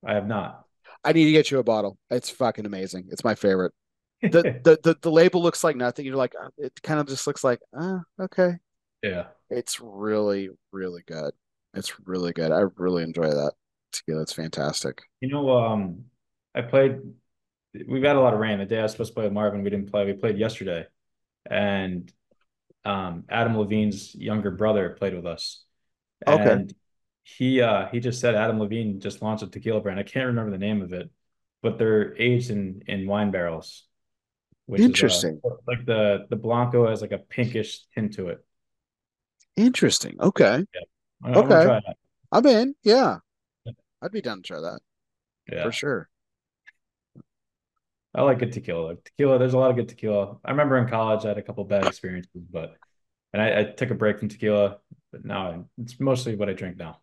I have not. I need to get you a bottle. It's fucking amazing. It's my favorite. The label looks like nothing. You're like, it kind of just looks like, okay. Yeah. It's really, really good. It's really good. I really enjoy that tequila. It's fantastic. You know, we've had a lot of rain. The day I was supposed to play with Marvin, we didn't play. We played yesterday. And Adam Levine's younger brother played with us. Okay. And he just said Adam Levine just launched a tequila brand. I can't remember the name of it, but they're aged in wine barrels. Which interesting. Is, like the Blanco has like a pinkish tint to it. Interesting. Okay. Yeah. Okay. I'm in. Yeah. I'd be down to try that. Yeah. For sure. I like good tequila. There's a lot of good tequila. I remember in college I had a couple bad experiences, and I took a break from tequila, but now it's mostly what I drink now.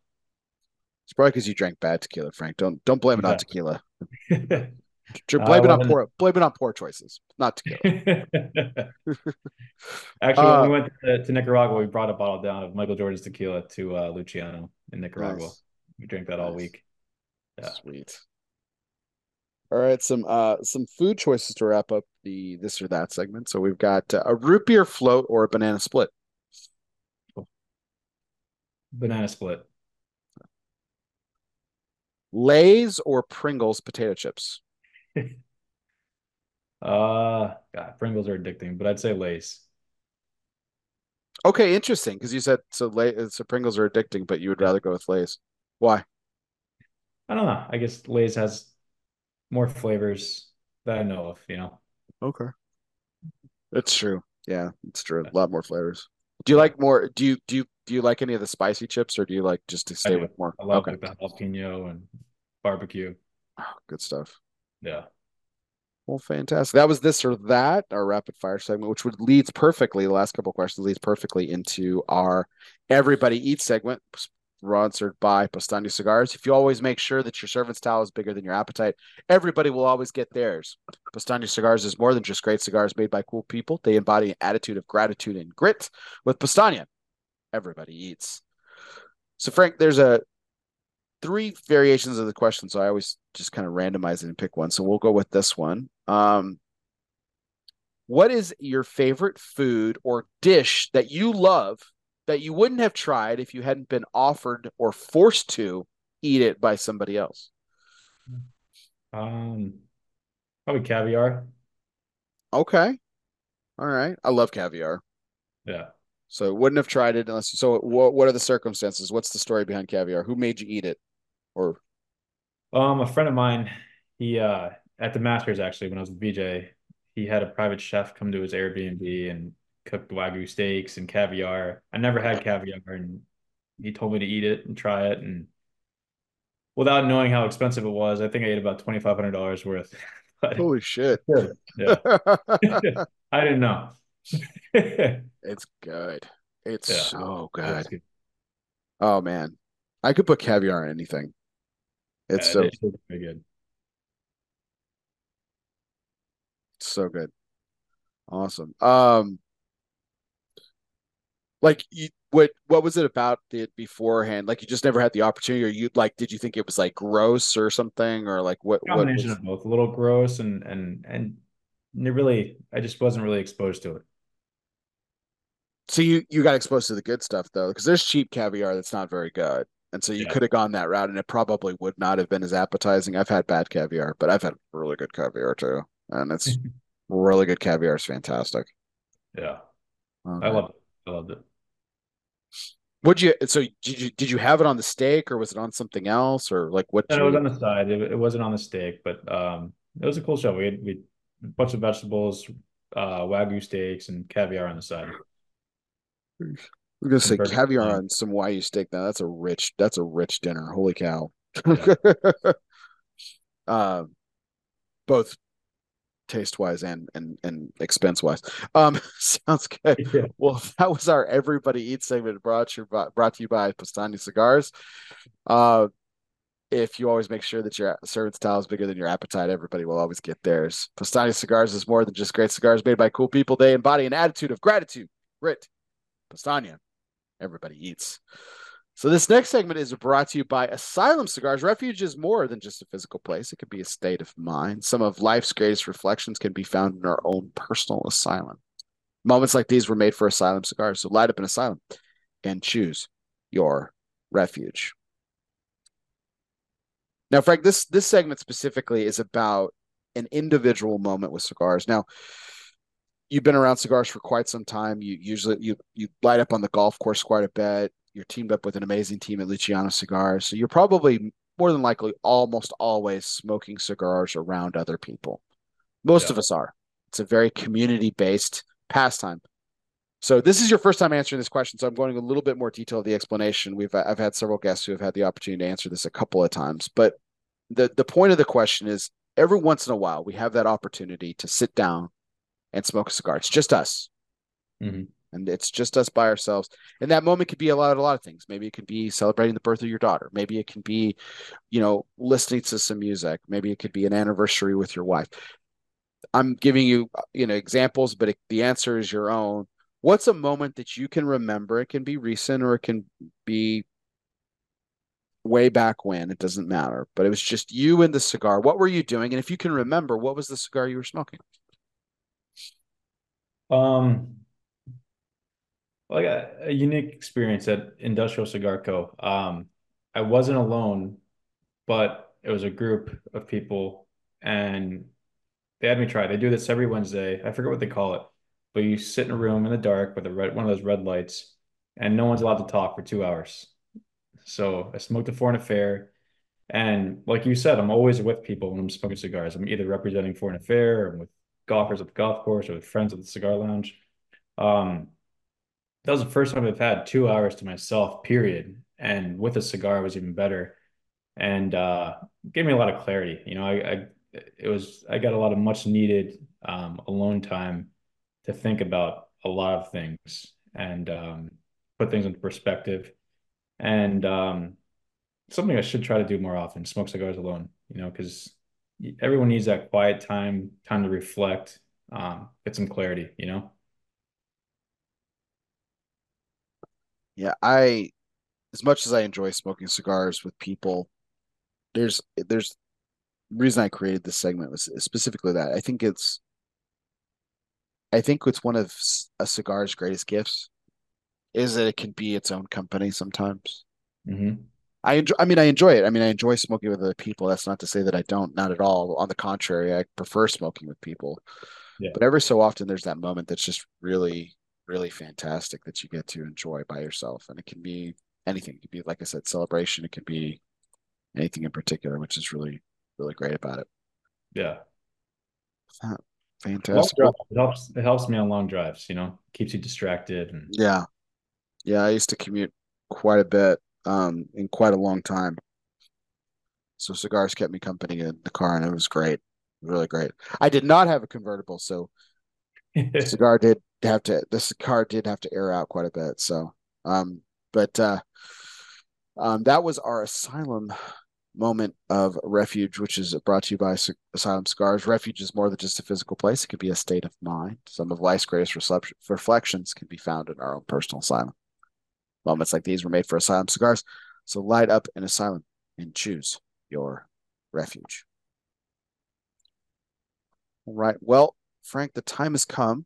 It's probably because you drank bad tequila, Frank. Don't blame it on tequila. Blame it on poor choices, not tequila. Actually, when we went to Nicaragua, we brought a bottle down of Michael Jordan's tequila to Luciano in Nicaragua. Nice. We drank that all week. Yeah. Sweet. All right, some food choices to wrap up the this or that segment. So we've got a root beer float or a banana split. Cool. Banana split. Lay's or Pringles potato chips. God, Pringles are addicting, but I'd say Lay's. Okay, interesting. Because you said so Pringles are addicting, but you would rather go with Lay's. Why? I don't know. I guess Lay's has more flavors that I know of, you know. Okay. That's true. Yeah, it's true. A lot more flavors. Do you like more? Do you like any of the spicy chips, or do you like just to stay with more? I love like the jalapeno and barbecue. Oh, good stuff. Yeah. Well, fantastic. That was this or that, our rapid fire segment, which would leads perfectly. The last couple of questions leads perfectly into our Everybody Eats segment. Sponsored by Pastani Cigars. If you always make sure that your servant's towel is bigger than your appetite, everybody will always get theirs. Pastani Cigars is more than just great cigars made by cool people. They embody an attitude of gratitude and grit. With Pastani, everybody eats. So, Frank, there's three variations of the question, so I always just kind of randomize it and pick one. So we'll go with this one. What is your favorite food or dish that you love that you wouldn't have tried if you hadn't been offered or forced to eat it by somebody else? Probably caviar. Okay. All right. I love caviar. Yeah. So wouldn't have tried it unless, so what are the circumstances? What's the story behind caviar? Who made you eat it? Or. A friend of mine, he, at the Masters, actually, when I was with Vijay, he had a private chef come to his Airbnb and cooked Wagyu steaks and caviar. I never had caviar, and he told me to eat it and try it. And without knowing how expensive it was, I think I ate about $2,500 worth. Holy shit. Yeah. I didn't know. It's good. It's so good. It's good. Oh, man. I could put caviar in anything. It's so good. It's so good. Awesome. Like, what was it about it beforehand? Like, you just never had the opportunity, or you like? Did you think it was like gross or something, or like what? Combination of both, a little gross and really, I just wasn't really exposed to it. So you got exposed to the good stuff though, because there's cheap caviar that's not very good, and so you could have gone that route, and it probably would not have been as appetizing. I've had bad caviar, but I've had really good caviar too, and it's really good caviar is fantastic. Yeah, okay. I loved it. Did you have it on the steak, or was it on something else, or like what? It was on the side. It wasn't on the steak, but it was a cool show. We had a bunch of vegetables, Wagyu steaks, and caviar on the side. We're gonna say caviar on some Wagyu steak. Now that's a rich dinner. Holy cow! Yeah. Both taste wise and expense wise. Sounds good. Yeah. Well, that was our Everybody Eats segment brought to you by Pastani Cigars. if you always make sure that your serving style is bigger than your appetite, everybody will always get theirs. Pastani Cigars is more than just great cigars made by cool people. They embody an attitude of gratitude, grit, Pastania. Everybody eats. So this next segment is brought to you by Asylum Cigars. Refuge is more than just a physical place. It could be a state of mind. Some of life's greatest reflections can be found in our own personal asylum. Moments like these were made for Asylum Cigars. So light up an asylum and choose your refuge. Now, Frank, this segment specifically is about an individual moment with cigars. Now, you've been around cigars for quite some time. You usually light up on the golf course quite a bit. You're teamed up with an amazing team at Luciano Cigars. So you're probably more than likely almost always smoking cigars around other people. Most of us are. It's a very community-based pastime. So this is your first time answering this question, so I'm going into a little bit more detail of the explanation. I've had several guests who have had the opportunity to answer this a couple of times, but the point of the question is every once in a while we have that opportunity to sit down and smoke a cigar. It's just us, and it's just us by ourselves. And that moment could be a lot of things. Maybe it could be celebrating the birth of your daughter. Maybe it can be, listening to some music. Maybe it could be an anniversary with your wife. I'm giving you, examples, but the answer is your own. What's a moment that you can remember? It can be recent or it can be way back when. It doesn't matter. But it was just you and the cigar. What were you doing? And if you can remember, what was the cigar you were smoking? Well, I got a unique experience at Industrial Cigar Co. I wasn't alone, but it was a group of people, and they had me try. They do this every Wednesday. I forget what they call it. But you sit in a room in the dark with one of those red lights, and no one's allowed to talk for 2 hours. So I smoked a Foreign Affair, and like you said, I'm always with people when I'm smoking cigars. I'm either representing Foreign Affair, or I'm with golfers at the golf course, or with friends at the cigar lounge. That was the first time I've had 2 hours to myself, period. And with a cigar, it was even better, and gave me a lot of clarity. I got a lot of much needed alone time to think about a lot of things and put things into perspective, and something I should try to do more often, smoke cigars alone, because everyone needs that quiet time to reflect, get some clarity, Yeah. As much as I enjoy smoking cigars with people, there's the reason I created this segment was specifically that I think it's one of a cigar's greatest gifts is that it can be its own company sometimes. Mm-hmm. I enjoy it. I enjoy smoking with other people. That's not to say that I don't, not at all. On the contrary, I prefer smoking with people. Yeah. But every so often there's that moment that's just really, really fantastic that you get to enjoy by yourself. And it can be anything. It could be, like I said, celebration. It could be anything in particular, which is really, really great about it. Yeah. Fantastic. It helps me on long drives, keeps you distracted. And... Yeah. I used to commute quite a bit, in quite a long time. So cigars kept me company in the car, and it was great. Really great. I did not have a convertible, so the cigar did have to air out quite a bit. So, that was our Asylum moment of refuge, which is brought to you by Asylum Cigars. Refuge is more than just a physical place. It could be a state of mind. Some of life's greatest reflections can be found in our own personal asylum. Moments like these were made for Asylum Cigars. So light up an asylum and choose your refuge. All right. Well, Frank, the time has come.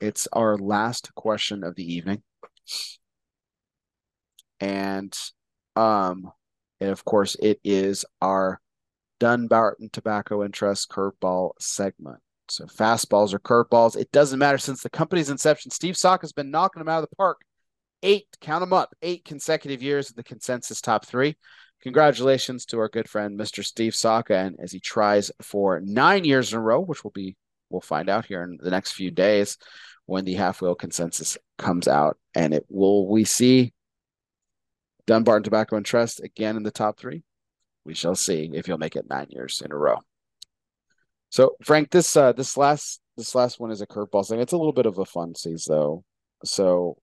It's our last question of the evening. And of course, it is our Dunbarton Tobacco and Trust curveball segment. So fastballs or curveballs, it doesn't matter. Since the company's inception, Steve Sock has been knocking them out of the park. 8 consecutive years in the consensus top 3. Congratulations to our good friend, Mr. Steve Sock, and as he tries for 9 years in a row, which we'll find out here in the next few days when the Half Wheel consensus comes out, and we see Dunbarton Tobacco and Trust again in the top 3. We shall see if he'll make it 9 years in a row. So, Frank, this last one is a curveball thing. It's a little bit of a fun season, though. So,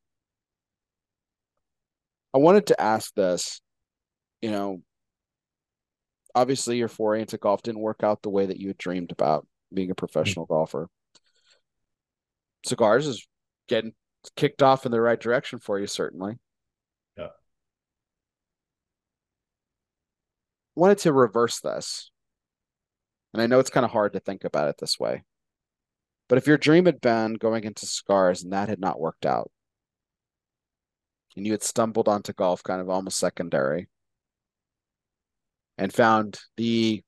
I wanted to ask this. obviously your foray into golf didn't work out the way that you had dreamed about being a professional golfer. Cigars is getting kicked off in the right direction for you, certainly. Yeah. Wanted to reverse this. And I know it's kind of hard to think about it this way. But if your dream had been going into cigars and that had not worked out, and you had stumbled onto golf kind of almost secondary and found the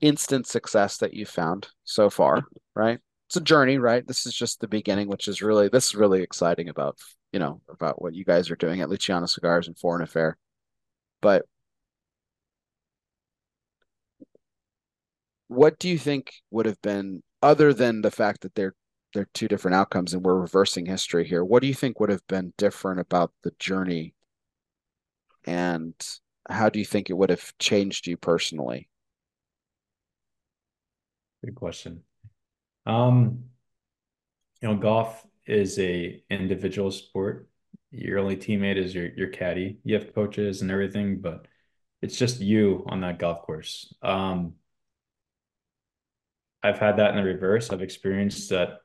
instant success that you found so far, right? It's a journey, right? This is just the beginning, which is really, this is really exciting about, you know, about what you guys are doing at Luciano Cigars and Foreign Affair. But what do you think would have been, other than the fact that they're two different outcomes and we're reversing history here, what do you think would have been different about the journey, and how do you think it would have changed you personally? Good question. You know, golf is a individual sport. Your only teammate is your caddy. You have coaches and everything, but it's just you on that golf course. I've had that in the reverse. I've experienced that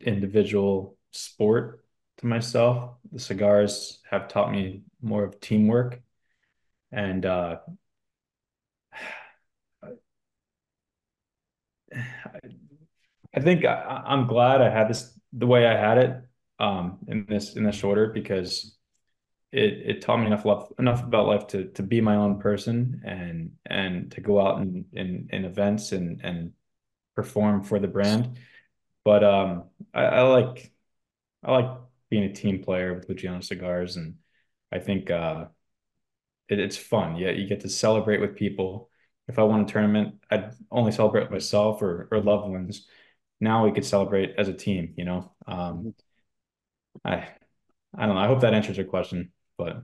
individual sport to myself. The cigars have taught me more of teamwork, and I think I'm glad I had this the way I had it in this order, because it taught me enough about life to be my own person and to go out in events and perform for the brand. But I like being a team player with Luciano Cigars, and I think it's fun. Yeah, you get to celebrate with people. If I won a tournament, I'd only celebrate with myself or loved ones. Now we could celebrate as a team, you know. I don't know. I hope that answers your question, but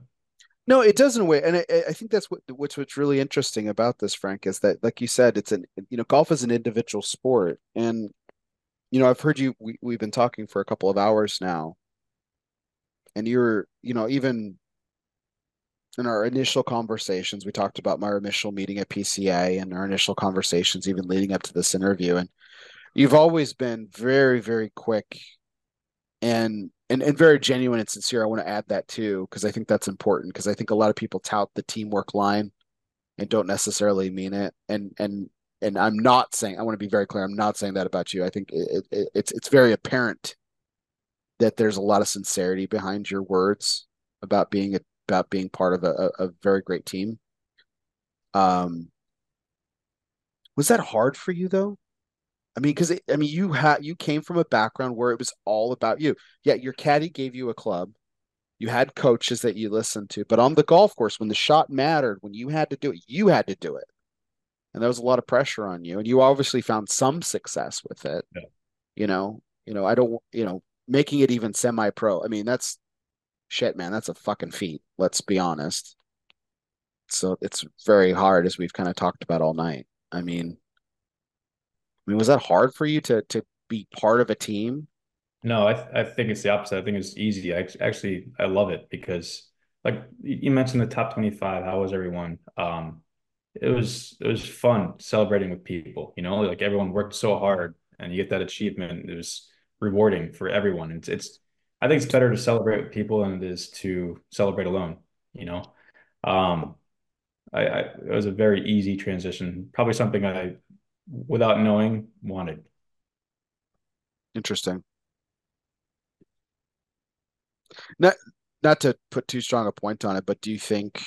no, it doesn't. And I think that's what's really interesting about this, Frank, is that, like you said, it's golf is an individual sport, and you know, I've heard you. We've been talking for a couple of hours now, and you're, you know, even in our initial conversations, we talked about my initial meeting at PCA and our initial conversations, even leading up to this interview. And you've always been very, very quick and very genuine and sincere. I want to add that too, because I think that's important, because I think a lot of people tout the teamwork line and don't necessarily mean it. And I'm not saying, I want to be very clear, I'm not saying that about you. I think it's very apparent that there's a lot of sincerity behind your words about being part of a very great team. Was that hard for you though? I mean, you came from a background where it was all about you. Yeah, your caddy gave you a club. You had coaches that you listened to, but on the golf course, when the shot mattered, when you had to do it, you had to do it. And there was a lot of pressure on you, and you obviously found some success with it. Yeah. You know, I don't, you know, making it even semi-pro. I mean, that's shit, man, that's a fucking feat. Let's be honest. So it's very hard, as we've kind of talked about all night. I mean, was that hard for you to be part of a team? No, I think it's the opposite. I think it's easy. I love it, because, like you mentioned, the top 25. How was everyone? It was fun celebrating with people. You know, like everyone worked so hard, and you get that achievement. It was rewarding for everyone. I think it's better to celebrate with people than it is to celebrate alone. You know, it was a very easy transition. Probably something I, without knowing, wanted. Interesting. Not to put too strong a point on it, but do you think,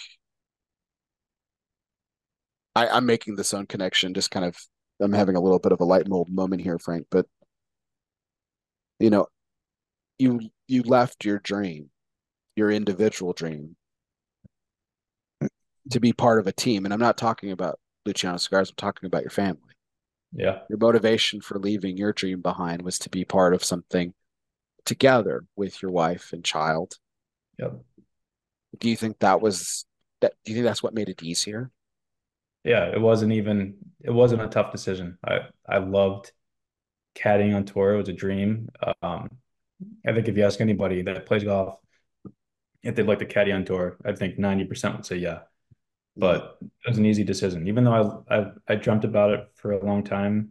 I'm making this own connection, just kind of, I'm having a little bit of a light bulb moment here, Frank, but you know, you left your dream, your individual dream, to be part of a team. And I'm not talking about Luciano Cigars, I'm talking about your family. Yeah. Your motivation for leaving your dream behind was to be part of something together with your wife and child. Yep. Do you think do you think that's what made it easier? Yeah, it wasn't a tough decision. I loved caddying on tour. It was a dream. I think if you ask anybody that plays golf, if they'd like to caddy on tour, I think 90% would say yeah. But it was an easy decision. Even though I dreamt about it for a long time,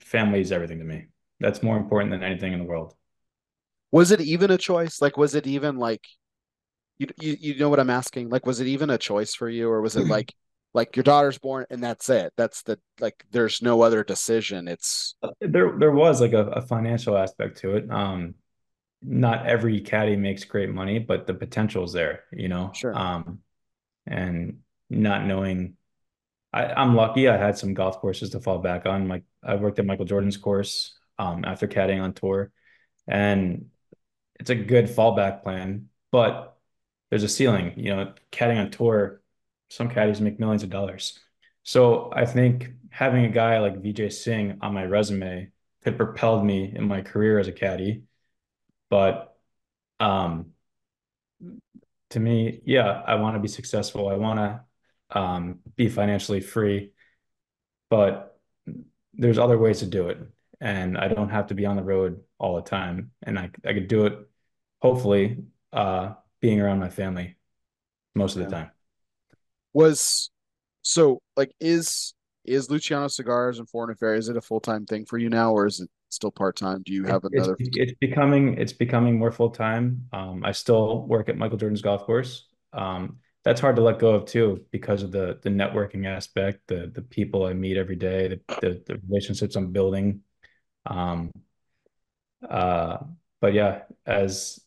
family is everything to me. That's more important than anything in the world. Was it even a choice? Like, was it even like, you know what I'm asking? Like, was it even a choice for you? Or was it like your daughter's born and that's it? That's the, like, there's no other decision. It's there was like a financial aspect to it. Not every caddy makes great money, but the potential is there, you know? Sure. And not knowing, I'm lucky. I had some golf courses to fall back on. Like, I worked at Michael Jordan's course after caddying on tour, and it's a good fallback plan, but there's a ceiling, you know, caddying on tour, some caddies make millions of dollars. So I think having a guy like Vijay Singh on my resume had propelled me in my career as a caddy. But to me, yeah, I want to be successful. I want to be financially free, but there's other ways to do it. And I don't have to be on the road all the time. And I could do it, hopefully, being around my family most of the time. Is Luciano Cigars and Foreign Affair, is it a full-time thing for you now, or is it still part-time? Do you have another? It's becoming more full-time. I still work at Michael Jordan's golf course. That's hard to let go of too, because of the networking aspect, the people I meet every day, the relationships I'm building. But yeah, as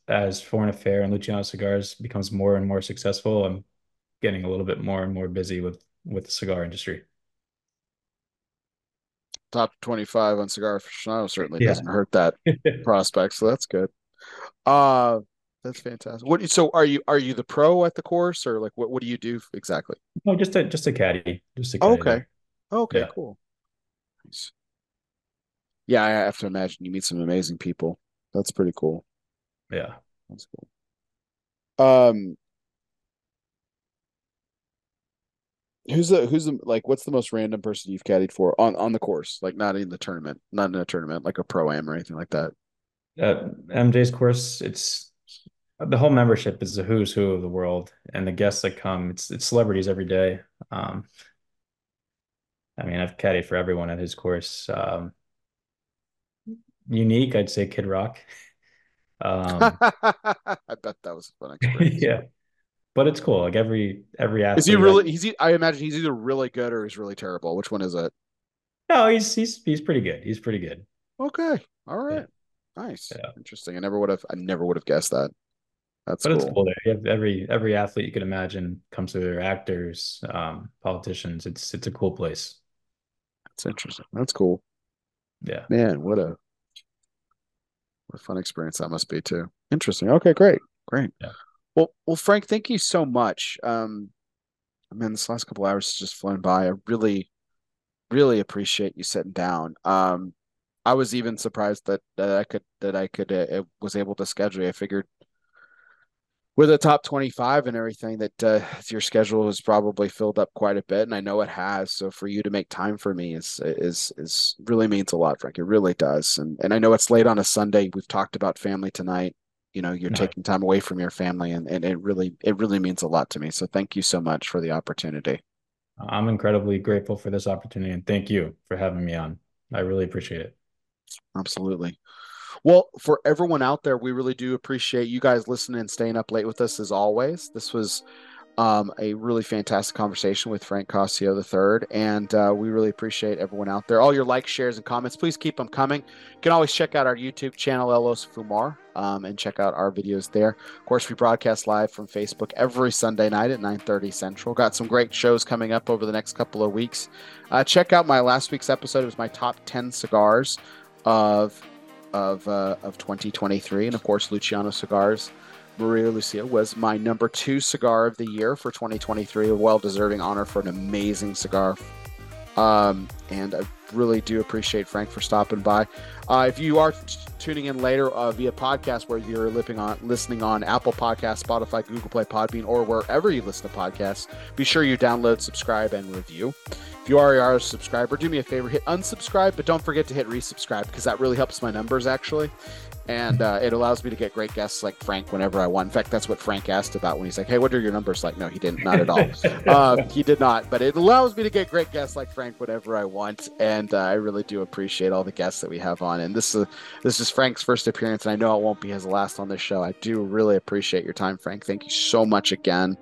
Foreign Affair and Luciano Cigars becomes more and more successful, I'm getting a little bit more and more busy with the cigar industry. Top 25 on Cigar Aficionado certainly doesn't hurt that prospect, so that's good. That's fantastic. So are you the pro at the course, or like what do you do exactly? No, just a caddy. Just a caddy. Okay, cool. Nice. Yeah, I have to imagine you meet some amazing people. That's pretty cool. Yeah, that's cool. Who's the like, what's the most random person you've caddied for on the course? Like, not in a tournament, like a pro-am or anything like that. MJ's course, it's the whole membership is the who's who of the world, and the guests that come, it's celebrities every day. I mean, I've caddied for everyone at his course. Unique, I'd say Kid Rock. I bet that was a fun experience. Yeah. But it's cool. Like every athlete. Is he really? I imagine he's either really good or he's really terrible. Which one is it? No, he's pretty good. He's pretty good. Okay. All right. Yeah. Nice. Yeah. Interesting. I never would have guessed that. That's cool. It's cool. You have every athlete you can imagine comes through there. Actors, politicians. It's a cool place. That's interesting. That's cool. Yeah. Man, what a fun experience that must be too. Interesting. Okay. Great. Yeah. Well, Frank, thank you so much. Man, this last couple hours has just flown by. I really, really appreciate you sitting down. I was even surprised that I was able to schedule. I figured with a top 25 and everything that your schedule has probably filled up quite a bit, and I know it has. So for you to make time for me is really means a lot, Frank. It really does. And I know it's late on a Sunday. We've talked about family tonight. You know, you're taking time away from your family, and it really means a lot to me. So thank you so much for the opportunity. I'm incredibly grateful for this opportunity, and thank you for having me on. I really appreciate it. Absolutely. Well, for everyone out there, we really do appreciate you guys listening and staying up late with us as always. This was a really fantastic conversation with Frank Cossio III, and we really appreciate everyone out there. All your likes, shares, and comments, please keep them coming. You can always check out our YouTube channel, El Oso Fumar, and check out our videos there. Of course, we broadcast live from Facebook every Sunday night at 9:30 Central. Got some great shows coming up over the next couple of weeks. Check out my last week's episode. It was my top 10 cigars of 2023, and of course, Luciano Cigars. Maria Lucia was my number 2 cigar of the year for 2023, a well-deserving honor for an amazing cigar. And I really do appreciate Frank for stopping by. If you are tuning in later via podcast, where you're listening on Apple Podcasts, Spotify, Google Play, Podbean, or wherever you listen to podcasts, be sure you download, subscribe, and review. If you already are a subscriber, do me a favor, hit unsubscribe, but don't forget to hit resubscribe, because that really helps my numbers, actually. And it allows me to get great guests like Frank whenever I want. In fact, that's what Frank asked about when he's like, hey, what are your numbers like? No, he didn't. Not at all. He did not. But it allows me to get great guests like Frank whenever I want. And I really do appreciate all the guests that we have on. And this is Frank's first appearance. And I know it won't be his last on this show. I do really appreciate your time, Frank. Thank you so much again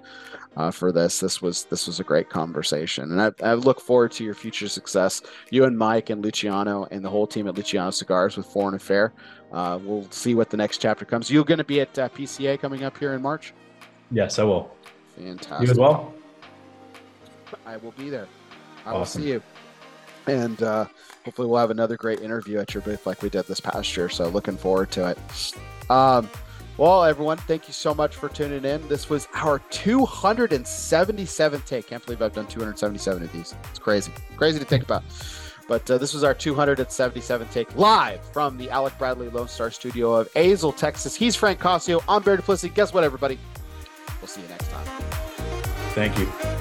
for this. This was a great conversation. And I look forward to your future success. You and Mike and Luciano and the whole team at Luciano Cigars with Foreign Affair. We'll see what the next chapter comes. You're going to be at PCA coming up here in March? Yes, I will. Fantastic. You as well? I will be there. I will see you. And hopefully we'll have another great interview at your booth like we did this past year. So looking forward to it. Well, everyone, thank you so much for tuning in. This was our 277th take. Can't believe I've done 277 of these. It's crazy. Crazy to think about. But this was our 277th take live from the Alec Bradley Lone Star Studio of Azle, Texas. He's Frank Cossio. I'm Barry Duplessis. Guess what, everybody? We'll see you next time. Thank you.